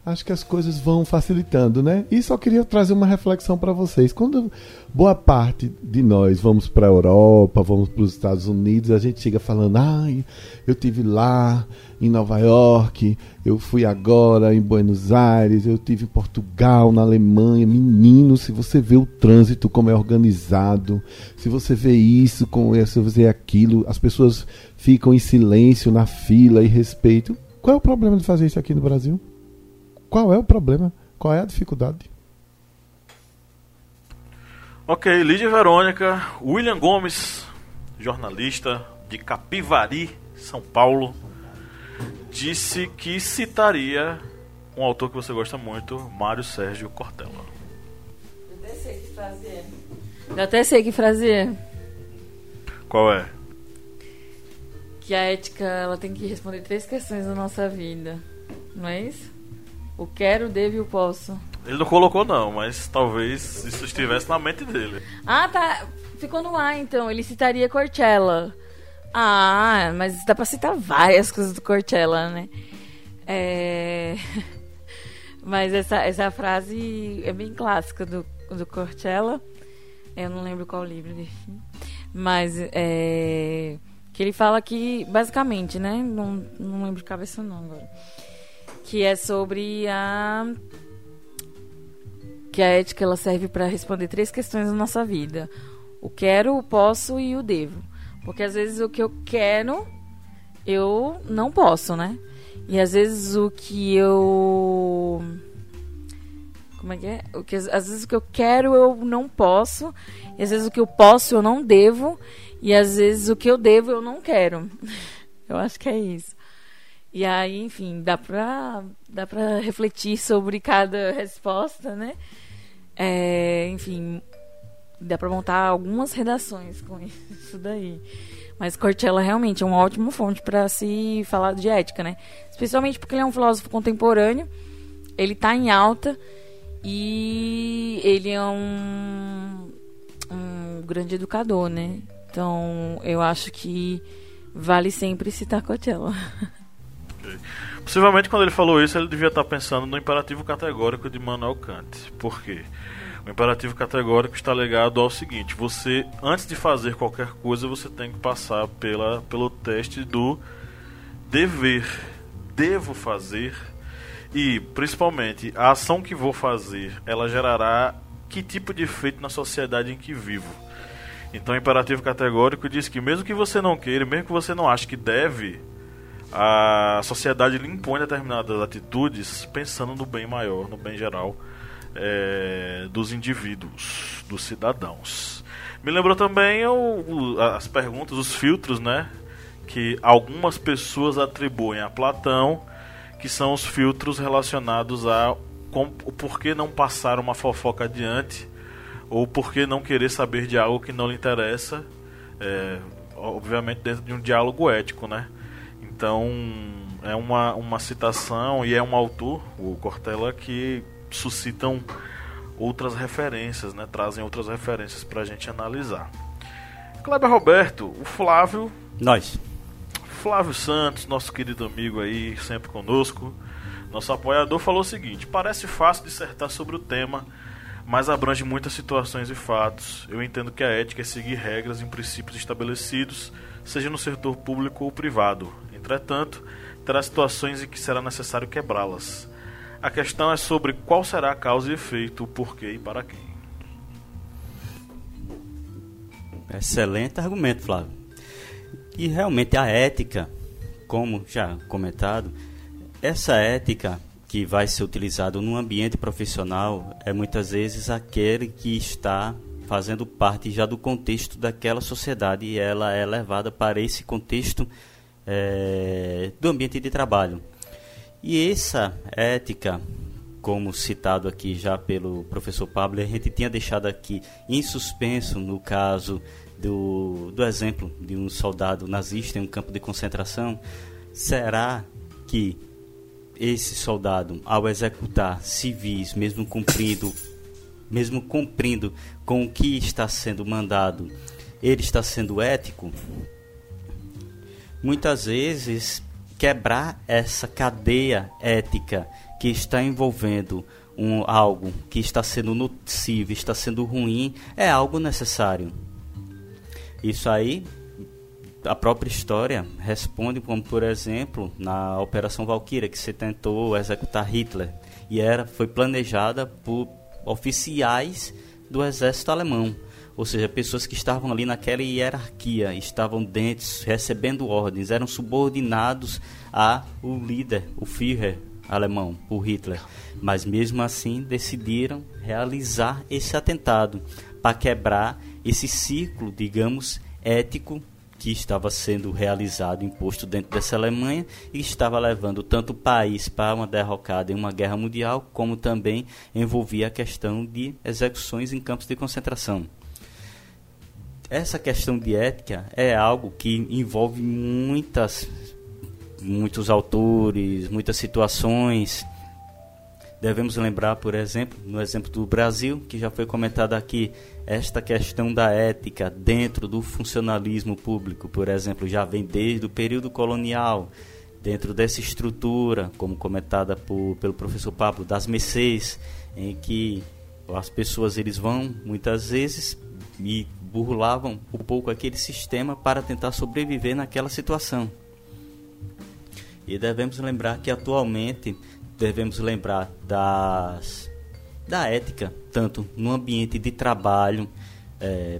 acho que as coisas vão facilitando, né? E só queria trazer uma reflexão para vocês. Quando boa parte de nós vamos para a Europa, vamos para os Estados Unidos, a gente chega falando, ai, eu tive lá em Nova York, eu fui agora em Buenos Aires, eu tive em Portugal, na Alemanha. Menino, se você vê o trânsito como é organizado, se você vê isso, como é, se você vê aquilo, as pessoas ficam em silêncio na fila e respeito. Qual é o problema de fazer isso aqui no Brasil? Qual é o problema? Qual é a dificuldade? Ok, Lídia Verônica, William Gomes, jornalista de Capivari, São Paulo, disse que citaria um autor que você gosta muito, Mário Sérgio Cortella. Eu até sei que frase é. Eu até sei que frase é. Qual é? Que a ética ela tem que responder três questões da nossa vida, não é isso? O quero, o devo e o posso. Ele não colocou não, mas talvez isso estivesse na mente dele. Ah, tá. Ficou no ar, então. Ele citaria Cortella. Ah, mas dá pra citar várias coisas do Cortella, né? É... Mas essa, essa frase é bem clássica do, do Cortella. Eu não lembro qual livro, enfim. Mas é... que ele fala que, basicamente, né? Não, não lembro de cabeça não agora. Que é sobre a... que a ética ela serve para responder três questões da nossa vida. O quero, o posso e o devo. Porque às vezes o que eu quero, eu não posso, né? E às vezes o que eu... Como é que é? O que, às vezes o que eu quero, eu não posso. E às vezes o que eu posso, eu não devo. E às vezes o que eu devo, eu não quero. Eu acho que é isso. E aí, enfim, dá pra, dá pra refletir sobre cada resposta, né? É, enfim, dá pra montar algumas redações com isso daí. Mas Cortella realmente é uma ótima fonte pra se falar de ética, né? Especialmente porque ele é um filósofo contemporâneo, ele tá em alta e ele é um, um grande educador, né? Então, eu acho que vale sempre citar Cortella. Possivelmente quando ele falou isso ele devia estar pensando no imperativo categórico de Immanuel Kant. Por quê? O imperativo categórico está ligado ao seguinte: você, antes de fazer qualquer coisa, você tem que passar pela, pelo teste do dever. Devo fazer. E principalmente a ação que vou fazer, ela gerará que tipo de efeito na sociedade em que vivo. Então o imperativo categórico diz que mesmo que você não queira, mesmo que você não ache que deve, a sociedade lhe impõe determinadas atitudes pensando no bem maior, no bem geral é, dos indivíduos, dos cidadãos. Me lembrou também o, as perguntas, os filtros, né, que algumas pessoas atribuem a Platão, que são os filtros relacionados a com, o porquê não passar uma fofoca adiante, ou porquê não querer saber de algo que não lhe interessa, é, obviamente dentro de um diálogo ético, né? Então, é uma, uma citação e é um autor, o Cortella, que suscitam outras referências, né? Trazem outras referências para a gente analisar. Cláudio Roberto, o Flávio... Nós. Flávio Santos, nosso querido amigo aí, sempre conosco, nosso apoiador, falou o seguinte: parece fácil dissertar sobre o tema, mas abrange muitas situações e fatos. Eu entendo que a ética é seguir regras e princípios estabelecidos, seja no setor público ou privado. Entretanto, terá situações em que será necessário quebrá-las. A questão é sobre qual será a causa e efeito, o porquê e para quem. Excelente argumento, Flávio. E realmente a ética, como já comentado, essa ética que vai ser utilizada no ambiente profissional é muitas vezes aquele que está fazendo parte já do contexto daquela sociedade e ela é levada para esse contexto é, do ambiente de trabalho. E essa ética, como citado aqui já pelo professor Pablo, a gente tinha deixado aqui em suspenso no caso do, do exemplo de um soldado nazista em um campo de concentração. Será que esse soldado, ao executar civis, mesmo cumprindo, mesmo cumprindo com o que está sendo mandado, ele está sendo ético? Muitas vezes... quebrar essa cadeia ética que está envolvendo um, algo que está sendo nocivo, está sendo ruim, é algo necessário. Isso aí, a própria história responde, como por exemplo, na Operação Valquíria, que se tentou executar Hitler, e era, foi planejada por oficiais do exército alemão. Ou seja, pessoas que estavam ali naquela hierarquia, estavam dentro, recebendo ordens, eram subordinados ao líder, o Führer alemão, o Hitler. Mas mesmo assim decidiram realizar esse atentado para quebrar esse ciclo, digamos, ético que estava sendo realizado, imposto dentro dessa Alemanha, e estava levando tanto o país para uma derrocada em uma guerra mundial, como também envolvia a questão de execuções em campos de concentração. Essa questão de ética é algo que envolve muitas, muitos autores, muitas situações. Devemos lembrar, por exemplo, no exemplo do Brasil, que já foi comentado aqui, esta questão da ética dentro do funcionalismo público, por exemplo, já vem desde o período colonial, dentro dessa estrutura, como comentada por, pelo professor Pablo, das mercês, em que as pessoas eles vão, muitas vezes, e burlavam um pouco aquele sistema para tentar sobreviver naquela situação. E devemos lembrar que atualmente devemos lembrar das, da ética, tanto no ambiente de trabalho, é,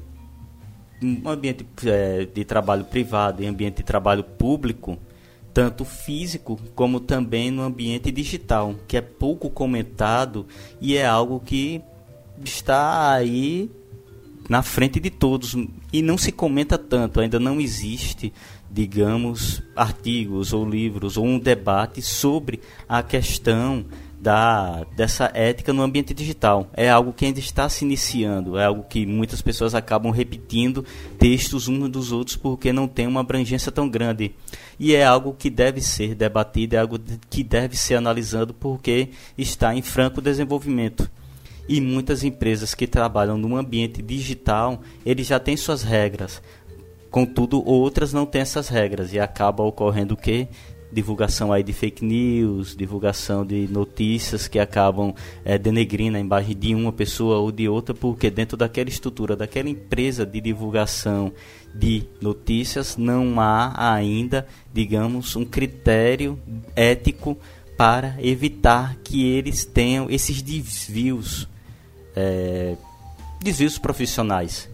no ambiente é, de trabalho privado e ambiente de trabalho público, tanto físico como também no ambiente digital, que é pouco comentado e é algo que está aí na frente de todos e não se comenta tanto. Ainda não existe, digamos, artigos ou livros ou um debate sobre a questão da, dessa ética no ambiente digital. É algo que ainda está se iniciando, é algo que muitas pessoas acabam repetindo textos uns dos outros porque não tem uma abrangência tão grande, e é algo que deve ser debatido, é algo que deve ser analisado porque está em franco desenvolvimento. E muitas empresas que trabalham no ambiente digital, eles já têm suas regras. Contudo, outras não têm essas regras. E acaba ocorrendo o quê? Divulgação aí de fake news, divulgação de notícias que acabam é, denegrindo a imagem de uma pessoa ou de outra, porque dentro daquela estrutura, daquela empresa de divulgação de notícias, não há ainda, digamos, um critério ético para evitar que eles tenham esses desvios. É, desvios profissionais.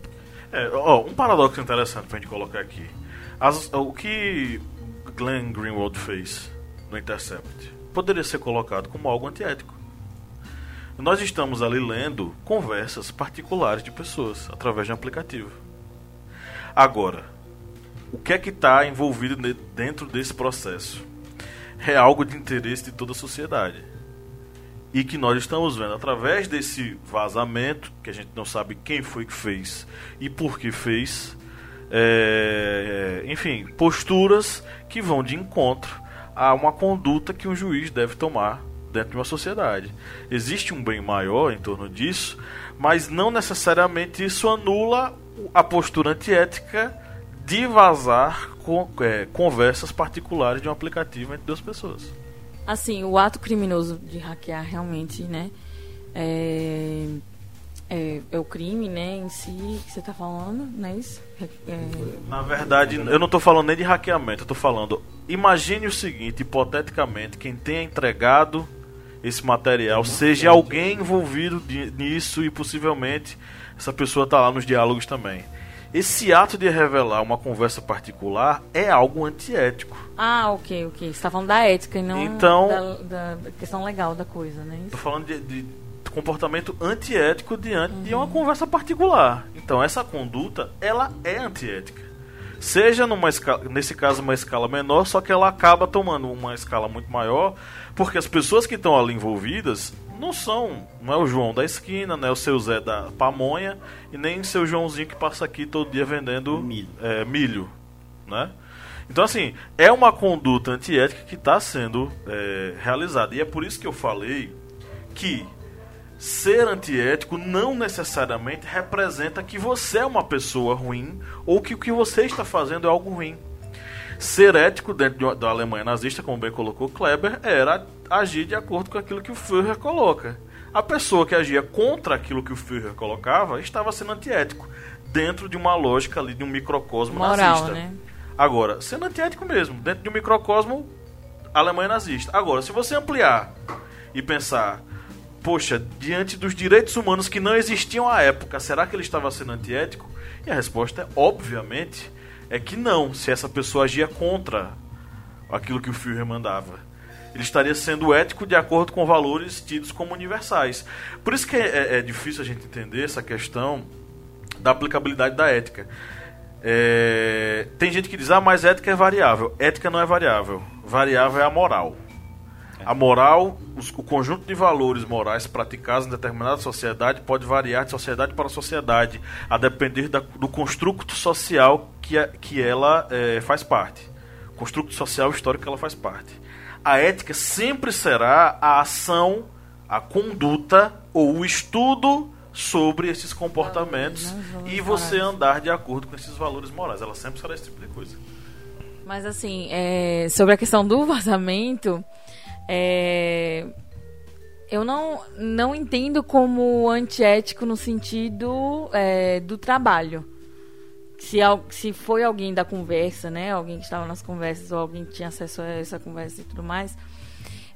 É, ó, um paradoxo interessante pra gente colocar aqui. As, o que Glenn Greenwald fez no Intercept poderia ser colocado como algo antiético. Nós estamos ali lendo conversas particulares de pessoas através de um aplicativo. Agora, o que é que está envolvido dentro desse processo? É algo de interesse de toda a sociedade. E que nós estamos vendo através desse vazamento, que a gente não sabe quem foi que fez e por que fez, é, enfim, posturas que vão de encontro a uma conduta que um juiz deve tomar dentro de uma sociedade. Existe um bem maior em torno disso, mas não necessariamente isso anula a postura antiética de vazar com, é, conversas particulares de um aplicativo entre duas pessoas. Assim, o ato criminoso de hackear realmente, né, é, é, é o crime, né, em si, que você está falando, né? Isso, é... Na verdade, eu não estou falando nem de hackeamento, eu estou falando, imagine o seguinte, hipoteticamente, quem tenha entregado esse material, seja alguém envolvido de, nisso e possivelmente essa pessoa está lá nos diálogos também. Esse ato de revelar uma conversa particular é algo antiético. Ah, ok, ok. Você está falando da ética e não então, da, da questão legal da coisa, né? Estou falando de, de comportamento antiético diante uhum. de uma conversa particular. Então, essa conduta, ela é antiética. Seja, numa escala, nesse caso, uma escala menor, só que ela acaba tomando uma escala muito maior, porque as pessoas que estão ali envolvidas... Não são, não é o João da esquina, não é o seu Zé da pamonha e nem o seu Joãozinho que passa aqui todo dia vendendo milho. É, milho, né? Então, assim, é uma conduta antiética que está sendo é, realizada. E é por isso que eu falei que ser antiético não necessariamente representa que você é uma pessoa ruim ou que o que você está fazendo é algo ruim. Ser ético dentro da Alemanha nazista, como bem colocou Kleber, era agir de acordo com aquilo que o Führer coloca. A pessoa que agia contra aquilo que o Führer colocava estava sendo antiético, dentro de uma lógica ali de um microcosmo moral, nazista. Né? Agora, sendo antiético mesmo, dentro de um microcosmo Alemanha nazista. Agora, se você ampliar e pensar, poxa, diante dos direitos humanos que não existiam à época, será que ele estava sendo antiético? E a resposta é, obviamente... É que não, se essa pessoa agia contra aquilo que o Führer mandava. Ele estaria sendo ético de acordo com valores tidos como universais. Por isso que é, é difícil a gente entender essa questão da aplicabilidade da ética. É, tem gente que diz, ah, mas ética é variável. Ética não é variável. Variável é a moral. A moral, os, o conjunto de valores morais praticados em determinada sociedade pode variar de sociedade para sociedade, a depender da, do construto social que, a, que ela é, faz parte. O construto social histórico que ela faz parte. A ética sempre será a ação, a conduta ou o estudo sobre esses comportamentos e você andar de acordo com esses valores morais. Ela sempre será esse tipo de coisa. Mas assim, é, sobre a questão do vazamento... É, eu não, não entendo como antiético no sentido é, do trabalho. Se, se foi alguém da conversa, né, alguém que estava nas conversas ou alguém que tinha acesso a essa conversa e tudo mais,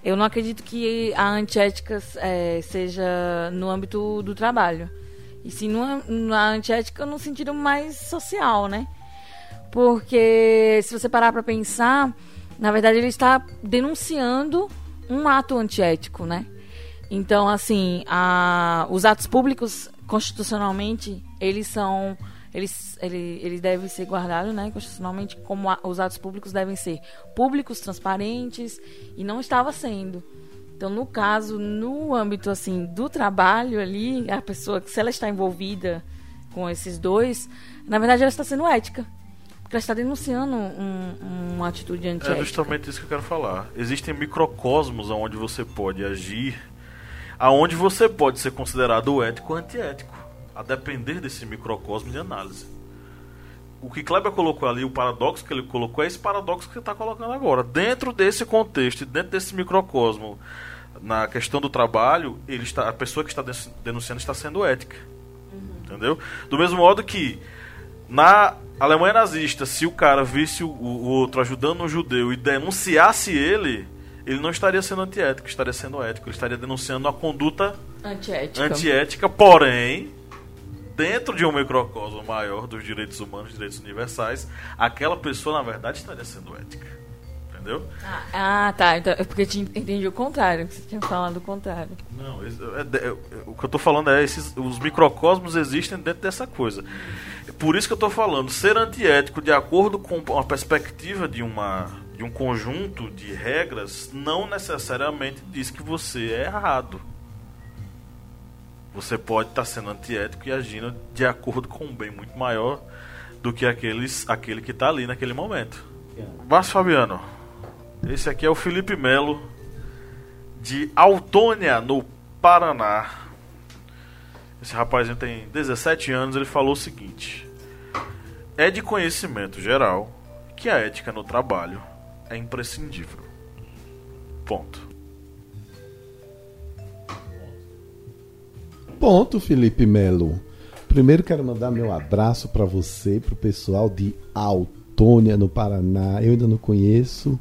eu não acredito que a antiética é, seja no âmbito do trabalho. E sim numa, na antiética no sentido mais social, né? Porque se você parar para pensar... Na verdade, ele está denunciando um ato antiético, né? Então, assim, a, os atos públicos, constitucionalmente, eles são... Eles, ele, eles devem ser guardados, né? Constitucionalmente, como a, os atos públicos devem ser públicos, transparentes, e não estava sendo. Então, no caso, no âmbito, assim, do trabalho ali, a pessoa, se ela está envolvida com esses dois, na verdade, ela está sendo ética. Porque ela está denunciando um, uma atitude antiética. É justamente isso que eu quero falar. Existem microcosmos onde você pode agir, aonde você pode ser considerado ético ou antiético, a depender desse microcosmo de análise. O que Kleber colocou ali, o paradoxo que ele colocou, é esse paradoxo que ele está colocando agora. Dentro desse contexto, dentro desse microcosmo, na questão do trabalho, ele está, a pessoa que está denunciando está sendo ética. Uhum. Entendeu? Do mesmo modo que na Alemanha nazista, se o cara visse o, o outro ajudando um judeu e denunciasse ele, ele não estaria sendo antiético, estaria sendo ético. Ele estaria denunciando uma conduta antiética. antiética, porém, dentro de um microcosmo maior dos direitos humanos, direitos universais, aquela pessoa, na verdade, estaria sendo ética. Entendeu? Ah, ah tá. Então, é porque eu entendi o contrário, que você tinha falado o contrário. Não, é, é, é, o que eu tô falando é esses, os microcosmos existem dentro dessa coisa. Por isso que eu estou falando, ser antiético de acordo com a perspectiva de, uma, de um conjunto de regras não necessariamente diz que você é errado. Você pode estar sendo antiético e agindo de acordo com um bem muito maior do que aqueles, aquele que está ali naquele momento. Márcio Fabiano. Esse aqui é o Felipe Melo, de Autônia, no Paraná. Esse rapazinho tem dezessete anos, ele falou o seguinte: é de conhecimento geral que a ética no trabalho é imprescindível. Ponto. Ponto, Felipe Melo. Primeiro quero mandar meu abraço para você, para o pessoal de Autônia, no Paraná. Eu ainda não conheço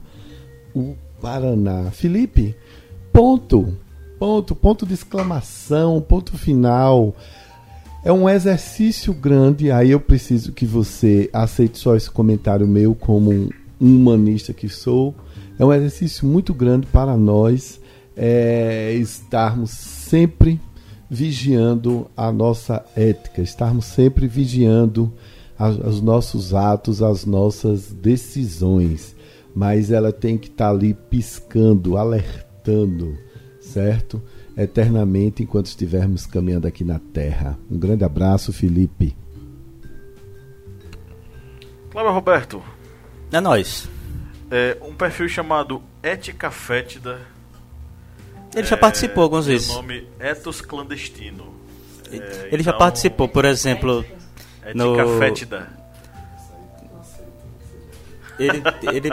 o Paraná. Felipe, ponto, ponto, ponto de exclamação, ponto final. É um exercício grande, aí eu preciso que você aceite só esse comentário meu como um humanista que sou. É um exercício muito grande para nós é, estarmos sempre vigiando a nossa ética, estarmos sempre vigiando os nossos atos, as nossas decisões, mas ela tem que estar ali piscando, alertando, certo? Eternamente, enquanto estivermos caminhando aqui na Terra. Um grande abraço, Felipe. Cláudio Roberto. É nóis. É um perfil chamado Ética Fétida. Ele já participou é, algumas vezes. O nome Ethos Clandestino. Ele, é, ele então, já participou, por exemplo... Ética no... Fétida. Ele... ele...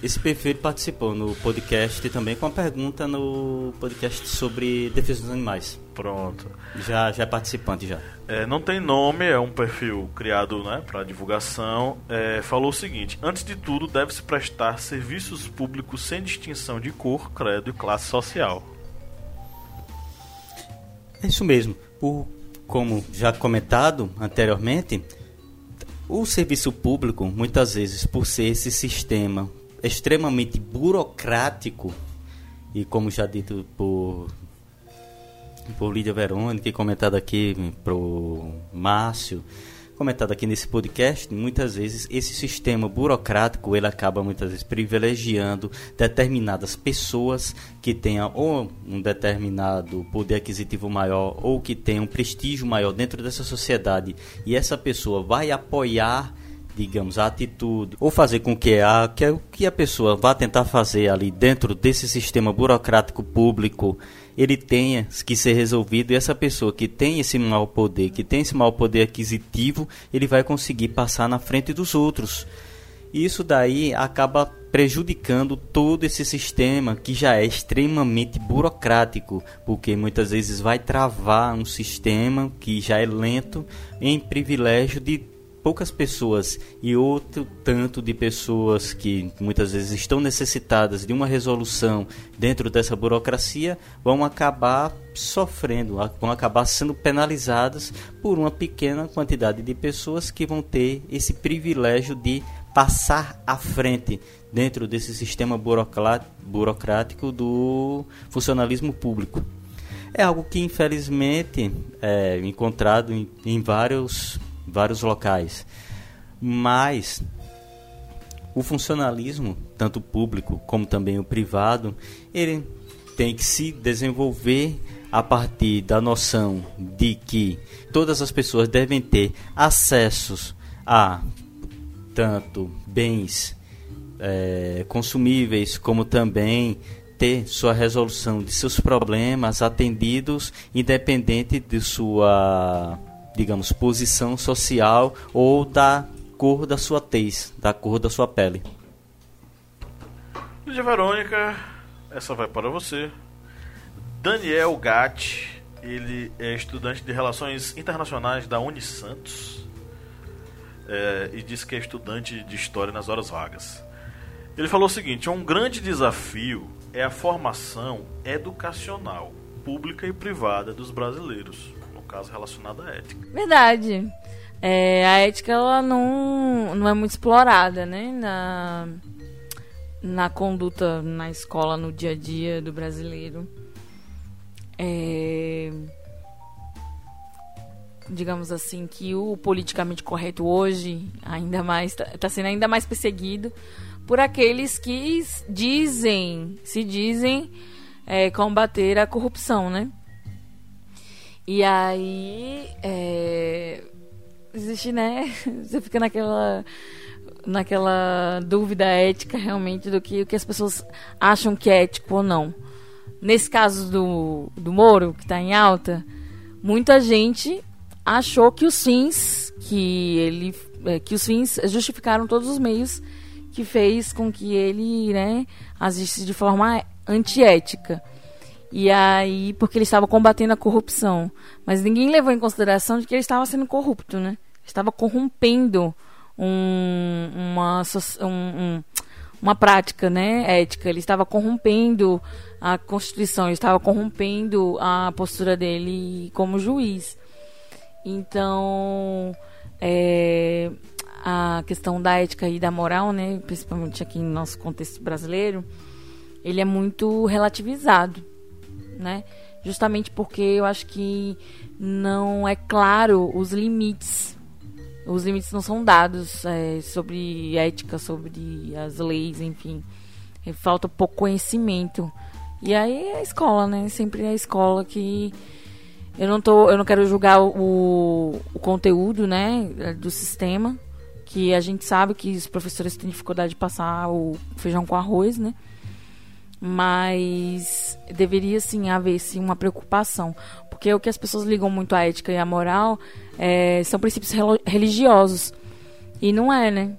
Esse perfil participou no podcast e também com uma pergunta no podcast sobre defesa dos animais. Pronto. Já, já é participante, já. É, não tem nome, é um perfil criado, né, para divulgação. É, falou o seguinte: antes de tudo, deve-se prestar serviços públicos sem distinção de cor, credo e classe social. É isso mesmo. O, como já comentado anteriormente, o serviço público, muitas vezes, por ser esse sistema... extremamente burocrático, e como já dito por, por Lídia Verônica e comentado aqui pro Márcio, comentado aqui nesse podcast, muitas vezes esse sistema burocrático ele acaba muitas vezes privilegiando determinadas pessoas que tenham ou um determinado poder aquisitivo maior ou que tenham um prestígio maior dentro dessa sociedade, e essa pessoa vai apoiar, digamos, a atitude, ou fazer com que a, que, que a pessoa vá tentar fazer ali dentro desse sistema burocrático público, ele tenha que ser resolvido, e essa pessoa que tem esse mau poder, que tem esse mau poder aquisitivo, ele vai conseguir passar na frente dos outros. E isso daí acaba prejudicando todo esse sistema que já é extremamente burocrático, porque muitas vezes vai travar um sistema que já é lento em privilégio de poucas pessoas e outro tanto de pessoas que muitas vezes estão necessitadas de uma resolução dentro dessa burocracia vão acabar sofrendo, vão acabar sendo penalizadas por uma pequena quantidade de pessoas que vão ter esse privilégio de passar à frente dentro desse sistema burocrático do funcionalismo público. É algo que infelizmente é encontrado em, em vários... vários locais, mas o funcionalismo, tanto público como também o privado, ele tem que se desenvolver a partir da noção de que todas as pessoas devem ter acessos a tanto bens é, consumíveis como também ter sua resolução de seus problemas atendidos, independente de sua... digamos, posição social ou da cor da sua tez, da cor da sua pele. Lídia Verônica, essa vai para você. Daniel Gatti, ele é estudante de Relações Internacionais da Unisantos é, e diz que é estudante de História nas horas vagas. Ele falou o seguinte: um grande desafio é a formação educacional, pública e privada dos brasileiros, caso relacionado à ética. Verdade. É, a ética ela não, não é muito explorada, né? Na, na conduta, na escola, no dia a dia do brasileiro. É, digamos assim, que o politicamente correto hoje ainda mais está tá sendo ainda mais perseguido por aqueles que dizem, se dizem é, combater a corrupção, né? E aí, é, existe, né, você fica naquela, naquela dúvida ética realmente do que, o que as pessoas acham que é ético ou não. Nesse caso do, do Moro, que está em alta, muita gente achou que os fins que ele que os fins justificaram todos os meios que fez com que ele, né, agisse de forma antiética. E aí, porque ele estava combatendo a corrupção. Mas ninguém levou em consideração de que ele estava sendo corrupto, né? Estava corrompendo um, uma, um, um, uma prática, né, ética. Ele estava corrompendo a Constituição, ele estava corrompendo a postura dele como juiz. Então, é, a questão da ética e da moral, né, principalmente aqui no nosso contexto brasileiro, ele é muito relativizado, né? Justamente porque eu acho que não é claro os limites. Os limites não são dados é, sobre ética, sobre as leis, enfim. Falta pouco conhecimento. E aí é a escola, né? Sempre é a escola que... Eu não, tô, eu não quero julgar o, o conteúdo, né, do sistema, que a gente sabe que os professores têm dificuldade de passar o feijão com arroz, né? Mas deveria sim haver sim uma preocupação, porque o que as pessoas ligam muito à ética e à moral é, são princípios religiosos, e não é, né?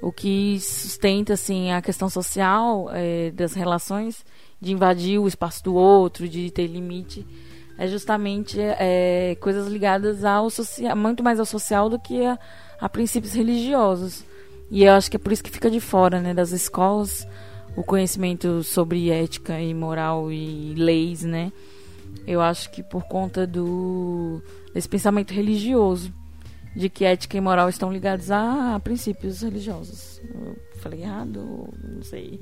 O que sustenta assim a questão social é, das relações, de invadir o espaço do outro, de ter limite, é justamente é, coisas ligadas ao social, muito mais ao social do que a, a princípios religiosos. E eu acho que é por isso que fica de fora, né, das escolas, o conhecimento sobre ética e moral e leis, né? Eu acho que por conta do desse pensamento religioso, de que ética e moral estão ligados a princípios religiosos. Eu falei errado? Não sei.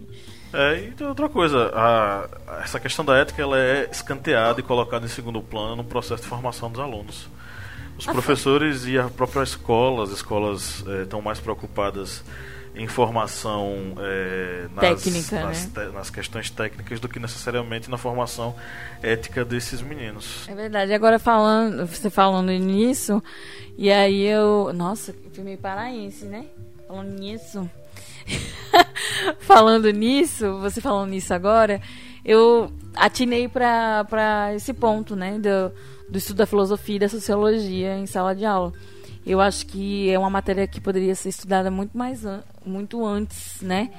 É, e tem outra coisa. A, essa questão da ética, ela é escanteada e colocada em segundo plano no processo de formação dos alunos. Os ah, professores foi. E a própria escola, as escolas estão é, mais preocupadas informação é, nas, técnica, nas, né? te, nas questões técnicas do que necessariamente na formação ética desses meninos. É verdade. Agora falando, você falando nisso, e aí eu, nossa, filme paraense, né? Falando nisso, falando nisso, você falando nisso agora, eu atinei para para esse ponto, né, do, do estudo da filosofia e da sociologia em sala de aula. Eu acho que é uma matéria que poderia ser estudada muito mais an- muito antes, né?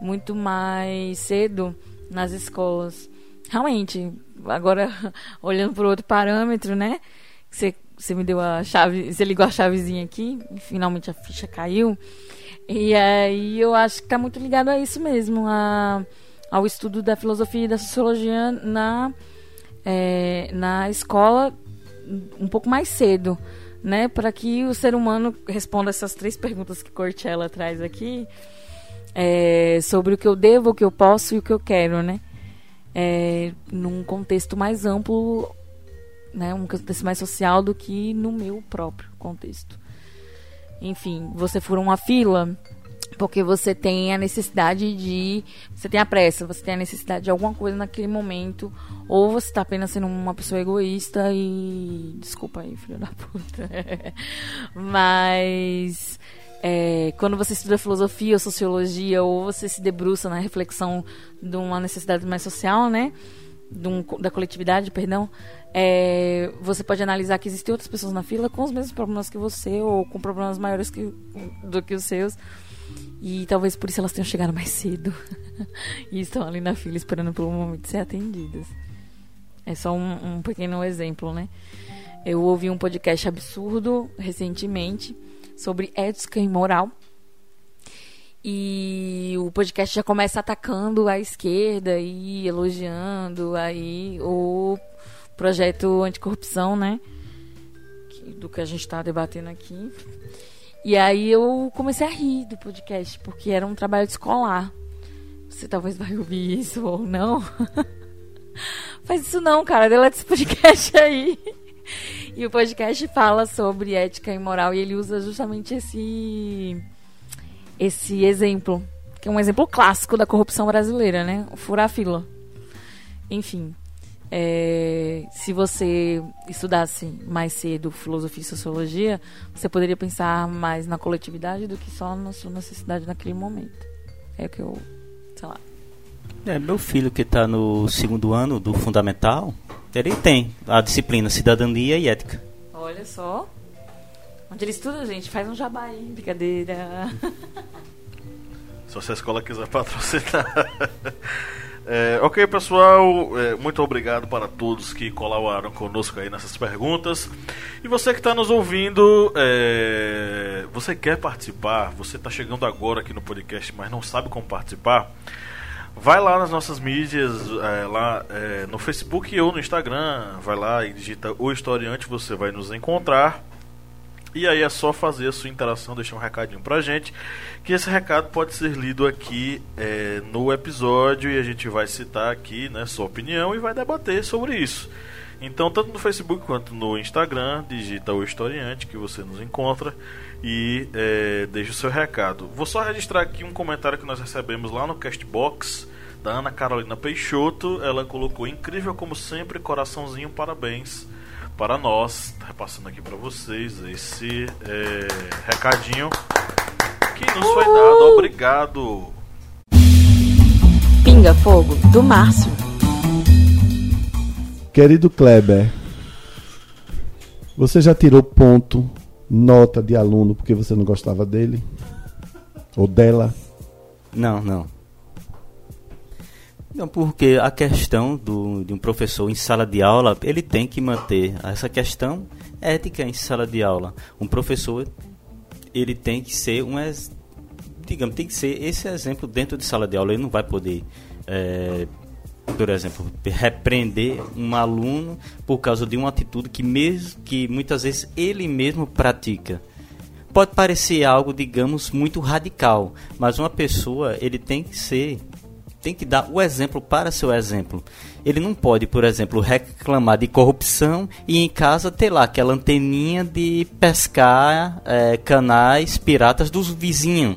Muito mais cedo nas escolas. Realmente, agora olhando para outro parâmetro, né? Você, você me deu a chave, você ligou a chavezinha aqui, finalmente a ficha caiu. E aí eu acho que está muito ligado a isso mesmo, a, ao estudo da filosofia e da sociologia na, é, na escola um pouco mais cedo, né, para que o ser humano responda essas três perguntas que Cortella traz aqui, é, sobre o que eu devo, o que eu posso e o que eu quero, né, é, num contexto mais amplo, né, um contexto mais social do que no meu próprio contexto. Enfim, você fura uma fila porque você tem a necessidade de... Você tem a pressa, você tem a necessidade de alguma coisa naquele momento. Ou você está apenas sendo uma pessoa egoísta e... Desculpa aí, filho da puta. Mas... É, quando você estuda filosofia ou sociologia, ou você se debruça na reflexão de uma necessidade mais social, né? De um, da coletividade, perdão. É, você pode analisar que existem outras pessoas na fila com os mesmos problemas que você, ou com problemas maiores que, do que os seus. E talvez por isso elas tenham chegado mais cedo e estão ali na fila esperando pelo momento de ser atendidas. É só um, um pequeno exemplo, né? Eu ouvi um podcast absurdo recentemente sobre ética e moral, e o podcast já começa atacando a esquerda e elogiando aí o projeto anticorrupção, né, do que a gente está debatendo aqui. E aí eu comecei a rir do podcast, porque era um trabalho escolar. Você talvez vai ouvir isso ou não. Faz isso não, cara. Deleta esse podcast aí. E o podcast fala sobre ética e moral, e ele usa justamente esse, esse exemplo, que é um exemplo clássico da corrupção brasileira, né? Furar a fila. Enfim. É, se você estudasse mais cedo filosofia e sociologia, você poderia pensar mais na coletividade do que só na sua necessidade naquele momento. É o que eu, sei lá. É, meu filho que está no segundo ano do fundamental, ele tem a disciplina Cidadania e Ética. Olha só. Onde ele estuda, gente, faz um jabá aí, brincadeira. Só se a escola quiser patrocinar. É, ok, pessoal, é, muito obrigado para todos que colaboraram conosco aí nessas perguntas. E você que está nos ouvindo, é, você quer participar, você está chegando agora aqui no podcast, mas não sabe como participar, vai lá nas nossas mídias, é, lá é, no Facebook ou no Instagram, vai lá e digita O Historiante, você vai nos encontrar. E aí é só fazer a sua interação, deixar um recadinho pra gente, que esse recado pode ser lido aqui é, no episódio, e a gente vai citar aqui, né, sua opinião e vai debater sobre isso. Então, tanto no Facebook quanto no Instagram, digita O Historiante que você nos encontra e é, deixa o seu recado. Vou só registrar aqui um comentário que nós recebemos lá no Castbox, da Ana Carolina Peixoto. Ela colocou: incrível como sempre, coraçãozinho, parabéns para nós. Tá repassando aqui para vocês esse é, recadinho que nos foi dado. Obrigado. Pinga Fogo do Márcio. Querido Kleber, você já tirou ponto, nota de aluno porque você não gostava dele? Ou dela? Não, não. Não, porque a questão do, de um professor em sala de aula, ele tem que manter essa questão ética em sala de aula. Um professor, ele tem que ser um, digamos, tem que ser esse exemplo dentro de sala de aula. Ele não vai poder, é, por exemplo, repreender um aluno por causa de uma atitude que, mesmo, que muitas vezes ele mesmo pratica. Pode parecer algo, digamos, muito radical, mas uma pessoa, ele tem que ser... tem que dar o exemplo para seu exemplo. Ele não pode, por exemplo, reclamar de corrupção e em casa ter lá aquela anteninha de pescar é, canais piratas dos vizinhos.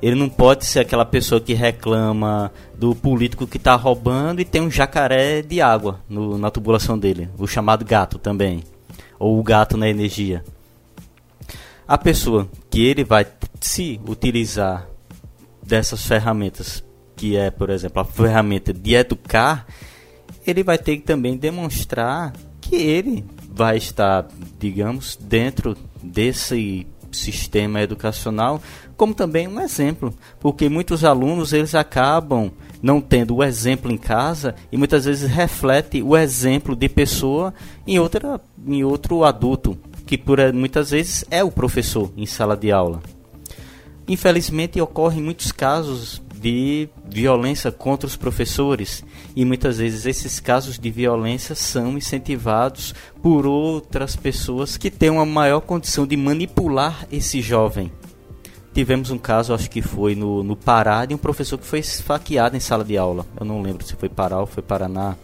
Ele não pode ser aquela pessoa que reclama do político que está roubando e tem um jacaré de água no, na tubulação dele, o chamado gato também, ou o gato na energia. A pessoa que ele vai se utilizar dessas ferramentas, que é, por exemplo, a ferramenta de educar, ele vai ter que também demonstrar que ele vai estar, digamos, dentro desse sistema educacional, como também um exemplo, porque muitos alunos, eles acabam não tendo o exemplo em casa e muitas vezes reflete o exemplo de pessoa em, outra, em outro adulto, que por, muitas vezes é o professor em sala de aula. Infelizmente, ocorrem muitos casos de violência contra os professores, e muitas vezes esses casos de violência são incentivados por outras pessoas que têm uma maior condição de manipular esse jovem. Tivemos um caso, acho que foi no, no Pará, de um professor que foi esfaqueado em sala de aula. Eu não lembro se foi Pará ou foi Paraná.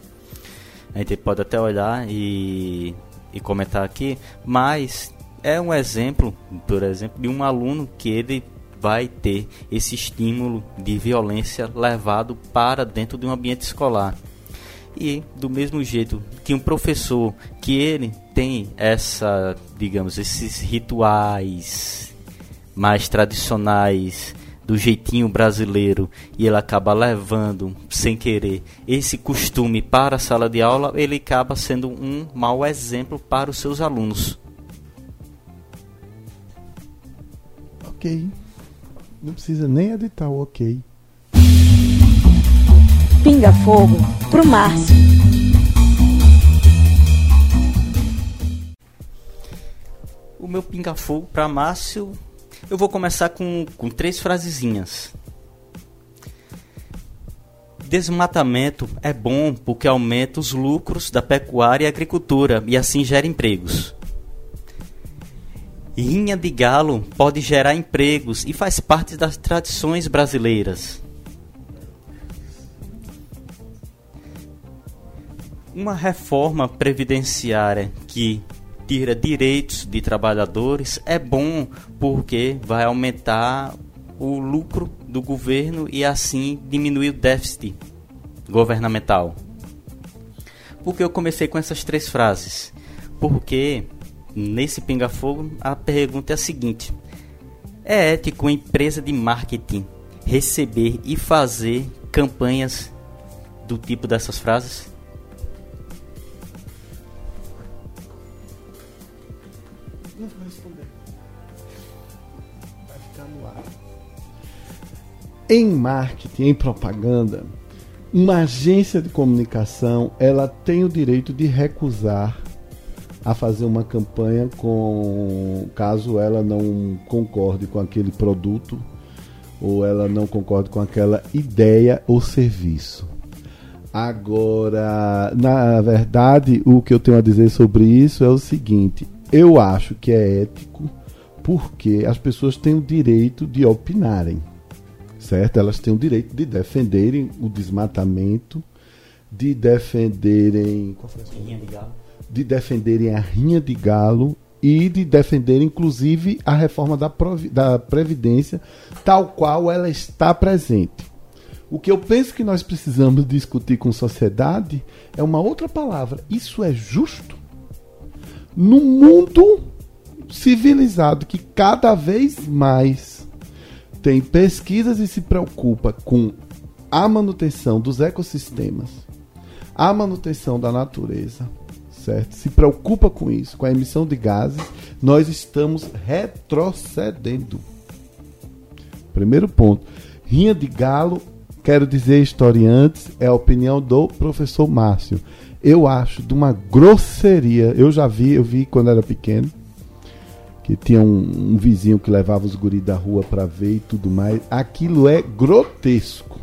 A gente pode até olhar e, e comentar aqui, mas é um exemplo, por exemplo, de um aluno que ele vai ter esse estímulo de violência levado para dentro de um ambiente escolar. E do mesmo jeito que um professor que ele tem essa, digamos, esses rituais mais tradicionais do jeitinho brasileiro, e ele acaba levando, sem querer, esse costume para a sala de aula, ele acaba sendo um mau exemplo para os seus alunos. Ok. Não precisa nem editar o ok. Pinga Fogo pro Márcio. O meu Pinga Fogo pra Márcio, eu vou começar com, com três frasezinhas. Desmatamento é bom porque aumenta os lucros da pecuária e agricultura e assim gera empregos. Rinha de galo pode gerar empregos e faz parte das tradições brasileiras. Uma reforma previdenciária que tira direitos de trabalhadores é bom porque vai aumentar o lucro do governo e assim diminuir o déficit governamental. porque eu comecei com essas três frases? Porque nesse Pinga Fogo a pergunta é a seguinte: é ético em empresa de marketing receber e fazer campanhas do tipo dessas frases? Não vou responder. Vai ficar no ar. Em marketing, em propaganda, uma agência de comunicação, ela tem o direito de recusar a fazer uma campanha com, caso ela não concorde com aquele produto ou ela não concorde com aquela ideia ou serviço. Agora, na verdade, o que eu tenho a dizer sobre isso é o seguinte: eu acho que é ético porque as pessoas têm o direito de opinarem, certo? Elas têm o direito de defenderem o desmatamento, de defenderem... Qual foi a sua? Rinha de galo. De defenderem a rinha de galo e de defender, inclusive, a reforma da, provi- da Previdência, tal qual ela está presente. O que eu penso que nós precisamos discutir com sociedade é uma outra palavra. Isso é justo? No mundo civilizado, que cada vez mais tem pesquisas e se preocupa com a manutenção dos ecossistemas, a manutenção da natureza, certo? Se preocupa com isso, com a emissão de gases, nós estamos retrocedendo. Primeiro ponto. Rinha de galo, quero dizer, historiantes, é a opinião do professor Márcio. Eu acho de uma grosseria. Eu já vi, eu vi quando era pequeno, que tinha um, um vizinho que levava os guris da rua para ver e tudo mais. Aquilo é grotesco.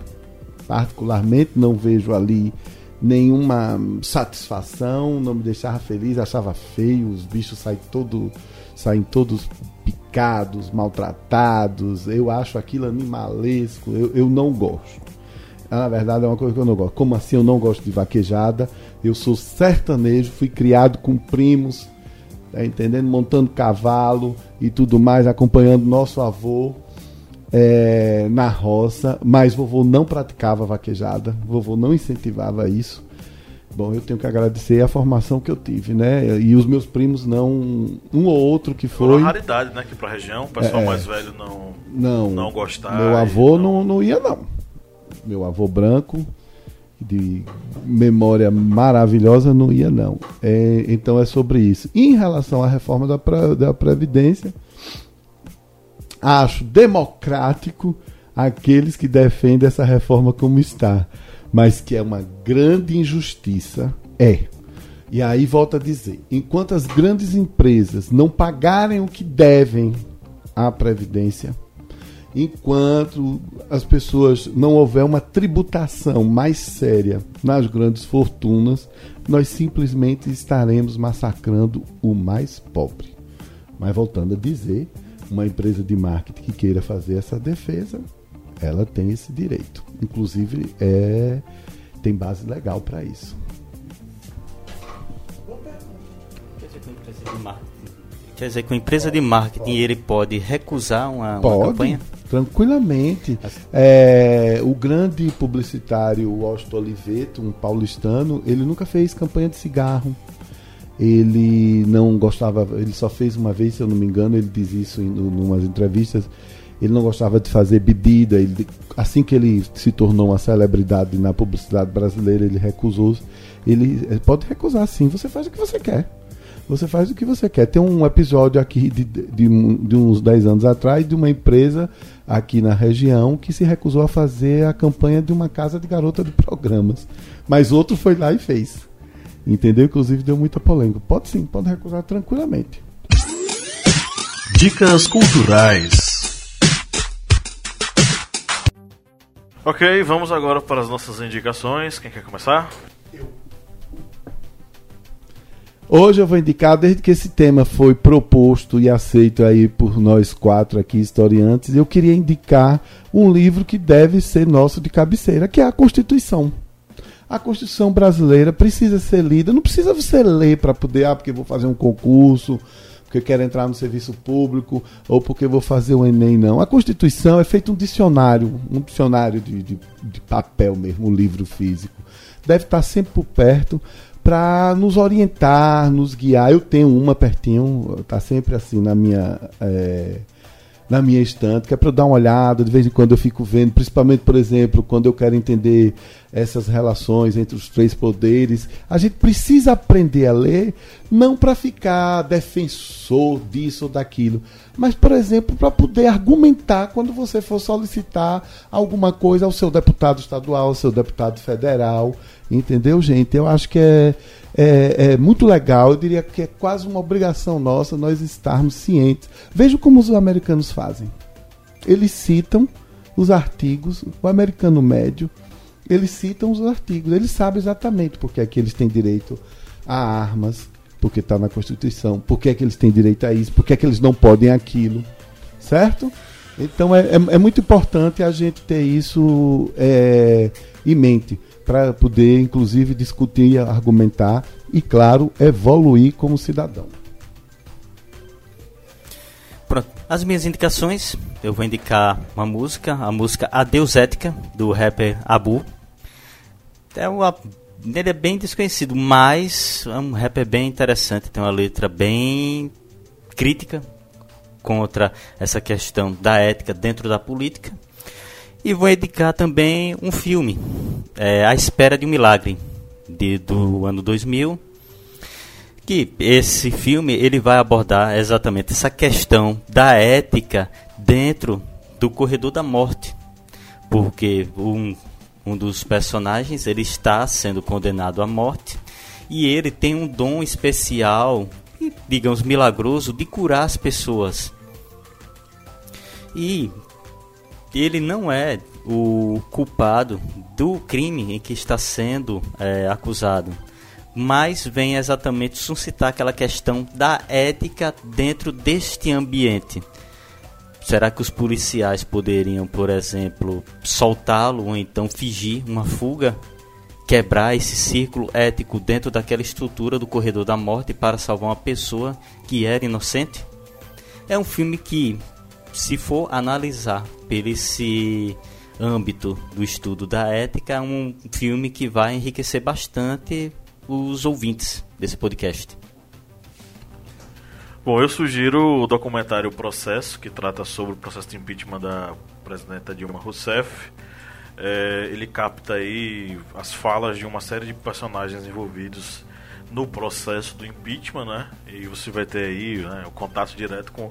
Particularmente não vejo ali nenhuma satisfação, não me deixava feliz, achava feio, os bichos saem, todo, saem todos picados, maltratados, eu acho aquilo animalesco, eu, eu não gosto. Na verdade é uma coisa que eu não gosto. Como assim eu não gosto de vaquejada? Eu sou sertanejo, fui criado com primos, tá entendendo? Montando cavalo e tudo mais, acompanhando nosso avô É, na roça, mas vovô não praticava vaquejada, vovô não incentivava isso. Bom, eu tenho que agradecer a formação que eu tive, né? E os meus primos não... Um ou outro que foi... Foi uma raridade, né? Que pra região, o pessoal é, mais velho não, não, não gostava. Meu avô não... Não, não ia, não. Meu avô branco, de memória maravilhosa, não ia, não. É, então é sobre isso. Em relação à reforma da, Pre- da Previdência... Acho democrático aqueles que defendem essa reforma como está, mas que é uma grande injustiça, é. E aí volto a dizer, enquanto as grandes empresas não pagarem o que devem à Previdência, enquanto as pessoas não houver uma tributação mais séria nas grandes fortunas, nós simplesmente estaremos massacrando o mais pobre. Mas voltando a dizer... Uma empresa de marketing que queira fazer essa defesa, ela tem esse direito. Inclusive, é, tem base legal para isso. Quer dizer que uma empresa de marketing ele pode recusar uma, pode, uma campanha? Tranquilamente. É, o grande publicitário Washington Oliveto, um paulistano, ele nunca fez campanha de cigarro. Ele não gostava, ele só fez uma vez, se eu não me engano, ele diz isso em umas entrevistas, ele não gostava de fazer bebida, ele, assim que ele se tornou uma celebridade na publicidade brasileira, ele recusou, ele, ele pode recusar sim, você faz o que você quer, você faz o que você quer. Tem um episódio aqui de, de, de uns dez anos atrás de uma empresa aqui na região que se recusou a fazer a campanha de uma casa de garota de programas, mas outro foi lá e fez. Entendeu? Inclusive deu muita polêmica. Pode sim, pode recusar tranquilamente. Dicas culturais. Ok, vamos agora para as nossas indicações. Quem quer começar? Eu. Hoje eu vou indicar, desde que esse tema foi proposto e aceito aí por nós quatro aqui, historiantes, eu queria indicar um livro que deve ser nosso de cabeceira, que é a Constituição. A Constituição brasileira precisa ser lida, não precisa você ler para poder, ah, porque vou fazer um concurso, porque quero entrar no serviço público, ou porque vou fazer o Enem, não. A Constituição é feito um dicionário, um dicionário de, de, de papel mesmo, um livro físico. Deve estar sempre por perto para nos orientar, nos guiar. Eu tenho uma pertinho, tá sempre assim na minha, é, na minha estante, que é para eu dar uma olhada, de vez em quando eu fico vendo, principalmente, por exemplo, quando eu quero entender essas relações entre os três poderes. A gente precisa aprender a ler, não para ficar defensor disso ou daquilo, mas, por exemplo, para poder argumentar quando você for solicitar alguma coisa ao seu deputado estadual, ao seu deputado federal. Entendeu, gente? Eu acho que é, é, é muito legal, eu diria que é quase uma obrigação nossa nós estarmos cientes. Veja como os americanos fazem. Eles citam os artigos, o americano médio, eles citam os artigos, eles sabem exatamente porque é que eles têm direito a armas, porque está na Constituição, porque é que eles têm direito a isso, porque é que eles não podem aquilo, certo? Então é, é, é muito importante a gente ter isso é, em mente, para poder, inclusive, discutir, argumentar e, claro, evoluir como cidadão. Pronto. As minhas indicações, eu vou indicar uma música, a música Adeus Ética, do rapper Abu. É uma, ele é bem desconhecido, mas é um rapper bem interessante, tem uma letra bem crítica contra essa questão da ética dentro da política. E vou indicar também um filme, é, A Espera de um Milagre, de, do ano dois mil, que esse filme ele vai abordar exatamente essa questão da ética dentro do corredor da morte, porque um, um dos personagens ele está sendo condenado à morte e ele tem um dom especial, digamos milagroso, de curar as pessoas. E ele não é o culpado do crime em que está sendo é, acusado, mas vem exatamente suscitar aquela questão da ética dentro deste ambiente. Será que os policiais poderiam, por exemplo, soltá-lo ou então fingir uma fuga, quebrar esse círculo ético dentro daquela estrutura do corredor da morte para salvar uma pessoa que era inocente? É um filme que, se for analisar pelo esse âmbito do estudo da ética, é um filme que vai enriquecer bastante os ouvintes desse podcast. Bom, eu sugiro o documentário O Processo, que trata sobre o processo de impeachment da presidenta Dilma Rousseff. É, ele capta aí as falas de uma série de personagens envolvidos no processo do impeachment, né? E você vai ter aí, né, o contato direto com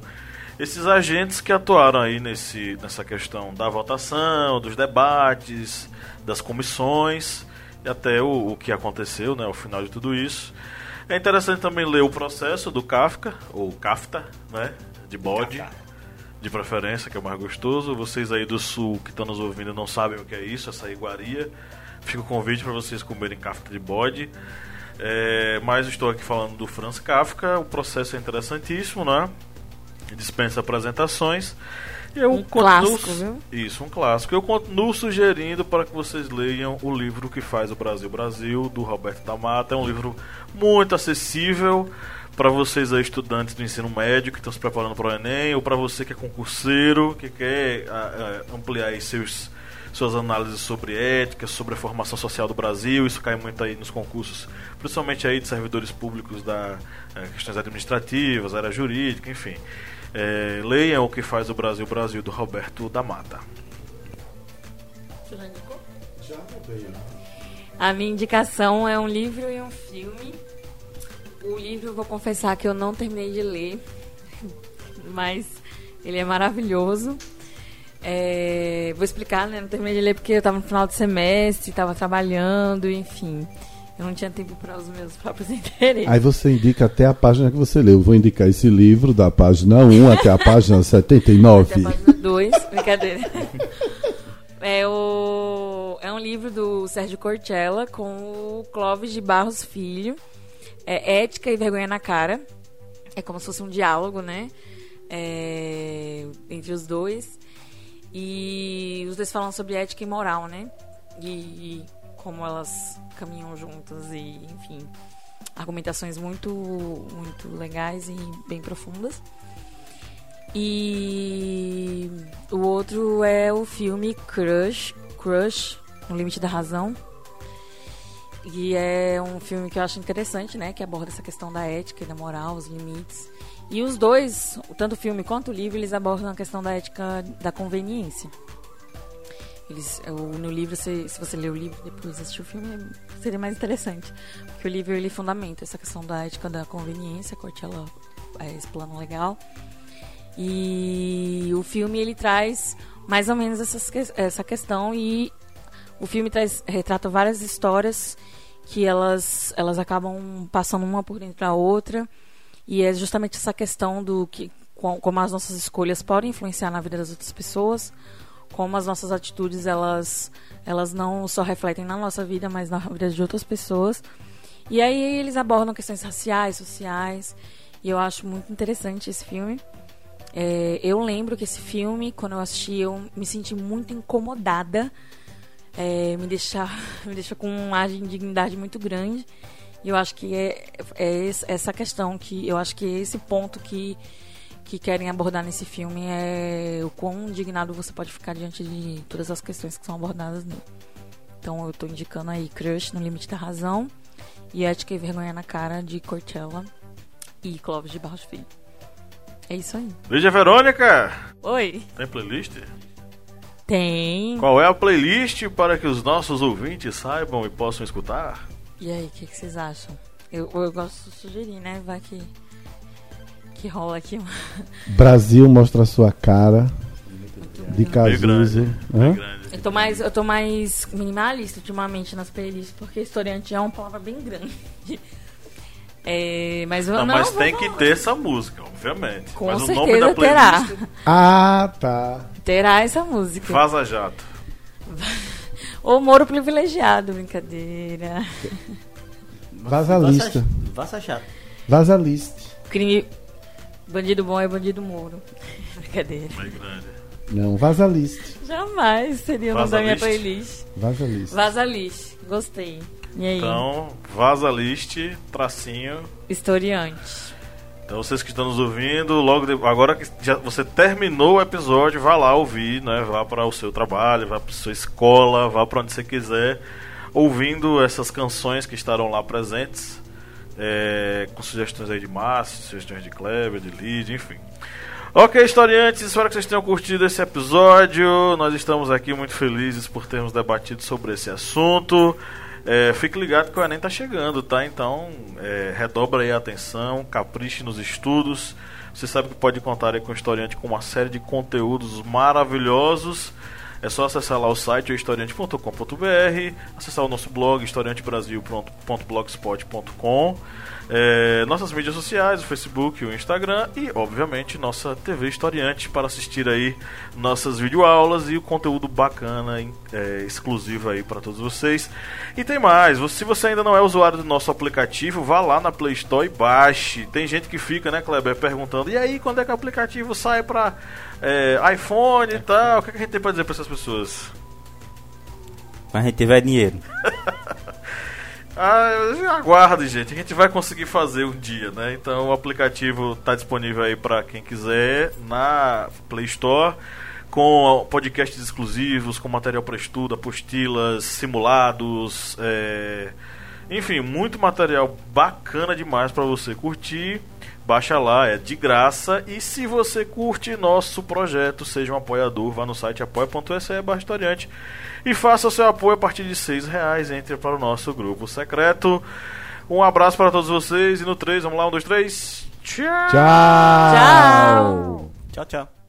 esses agentes que atuaram aí nesse, nessa questão da votação, dos debates, das comissões e até o, o que aconteceu, né, ao final de tudo isso. É interessante também ler O Processo do Kafka, ou Kafta, né, de bode, de preferência, que é o mais gostoso. Vocês aí do sul que estão nos ouvindo não sabem o que é isso, essa iguaria. Fica o convite para vocês comerem Kafta de bode. É, mas estou aqui falando do Franz Kafka. O processo é interessantíssimo, né? Dispensa apresentações. Eu um continuo, clássico, viu? Isso, um clássico. Eu continuo sugerindo para que vocês leiam o livro Que Faz o Brasil Brasil, do Roberto DaMatta. É um livro muito acessível para vocês aí, estudantes do ensino médio que estão se preparando para o Enem, ou para você que é concurseiro, que quer a, a, ampliar aí seus, suas análises sobre ética, sobre a formação social do Brasil. Isso cai muito aí nos concursos, principalmente aí de servidores públicos, da é, questões administrativas, área jurídica, enfim. É, leiam O Que Faz o Brasil Brasil, do Roberto DaMatta. Você já indicou? Já acabei. A minha indicação é um livro e um filme. O livro, vou confessar que eu não terminei de ler, mas ele é maravilhoso. É, vou explicar, né? Não terminei de ler porque eu estava no final de semestre, estava trabalhando, enfim. Eu não tinha tempo para os meus próprios interesses. Aí você indica até a página que você leu. Eu vou indicar esse livro da página um até a página setenta e nove. Até a página dois, brincadeira. É, o... é um livro do Sérgio Cortella com o Clóvis de Barros Filho. É Ética e Vergonha na Cara. É como se fosse um diálogo, né? É... Entre os dois. E os dois falam sobre ética e moral, né? E... como elas caminham juntas e, enfim, argumentações muito, muito legais e bem profundas. E o outro é o filme Crush, Crush, O Limite da Razão, E é um filme que eu acho interessante, né? Que aborda essa questão da ética e da moral, os limites. E os dois, tanto o filme quanto o livro, eles abordam a questão da ética da conveniência. Eles, no livro, se, se você ler o livro e depois assistir o filme, seria mais interessante. Porque o livro, ele fundamenta essa questão da ética da conveniência, Cortella é esse plano legal. E o filme, ele traz mais ou menos essas, essa questão e... O filme traz, retrata várias histórias que elas, elas acabam passando uma por dentro da outra. E é justamente essa questão do que, como as nossas escolhas podem influenciar na vida das outras pessoas, como as nossas atitudes elas, elas não só refletem na nossa vida, mas na vida de outras pessoas. E aí eles abordam questões raciais, sociais, e eu acho muito interessante esse filme. É, eu lembro que esse filme, quando eu assisti, eu me senti muito incomodada. É, me deixa, me deixa com um ar de indignidade muito grande. E eu acho que é, é essa questão que eu acho que esse ponto que, que querem abordar nesse filme é o quão indignado você pode ficar diante de todas as questões que são abordadas nele. Então eu estou indicando aí Crush no Limite da Razão e Ética e Vergonha na Cara, de Cortella e Clóvis de Barros Filho. É isso aí. Lídia Verônica! Oi! Tem playlist? Tem. Qual é a playlist para que os nossos ouvintes saibam e possam escutar? E aí, o que, que vocês acham? Eu, eu gosto de sugerir, né? Vai que, que rola aqui. Brasil mostra sua cara. De Cazuza. Eu tô mais, eu tô mais minimalista ultimamente nas playlists, porque historiante é uma palavra bem grande. É, mas eu, não, não, mas tem falar. Que ter essa música, obviamente. Com mas certeza o nome da playlist... terá. Ah, tá. Terá essa música. Vaza Jato. Ou Moro Privilegiado, brincadeira. Vaza Lista. Vaza Jato. Vaza Lista. Crime... Bandido bom é bandido Moro. Brincadeira. É grande. Não, Vaza Lista. Jamais seria o nome da minha playlist. Vaza Lista. Vaza Lista. Gostei. E aí? Então, Vaza Lista, tracinho... Historiante. Então vocês que estão nos ouvindo, logo de... agora que já você terminou o episódio, vá lá ouvir, né? Vá para o seu trabalho, vá para a sua escola, vá para onde você quiser, ouvindo essas canções que estarão lá presentes, é... com sugestões aí de Márcio, sugestões de Kleber, de Lídia, enfim. Ok, historiantes, espero que vocês tenham curtido esse episódio. Nós estamos aqui muito felizes por termos debatido sobre esse assunto. É, fique ligado que o Enem tá chegando, tá? Então, é, redobra aí a atenção, capriche nos estudos. Você sabe que pode contar aí com o Historiante com uma série de conteúdos maravilhosos. É só acessar lá o site historiante ponto com ponto b r, acessar o nosso blog historiante brasil ponto blogspot ponto com, é, nossas mídias sociais, o Facebook, o Instagram e, obviamente, nossa T V Historiante para assistir aí nossas videoaulas e o conteúdo bacana, é, exclusivo aí para todos vocês. E tem mais, se você ainda não é usuário do nosso aplicativo, vá lá na Play Store e baixe. Tem gente que fica, né, Kleber, perguntando, e aí, quando é que o aplicativo sai para... É, iPhone e tal, o que a gente tem pra dizer pra essas pessoas? Mas a gente tiver dinheiro. Ah, aguarde, gente, a gente vai conseguir fazer um dia, né? Então o aplicativo tá disponível aí pra quem quiser na Play Store, com podcasts exclusivos, com material pra estudo, apostilas, simulados, é... enfim, muito material bacana demais pra você curtir. Baixa lá, é de graça. E se você curte nosso projeto, seja um apoiador, vá no site apoia ponto s e barra historiante e faça o seu apoio a partir de seis reais. Entre para o nosso grupo secreto. Um abraço para todos vocês. E no três, vamos lá, um, dois, três. Tchau. Tchau. Tchau, tchau.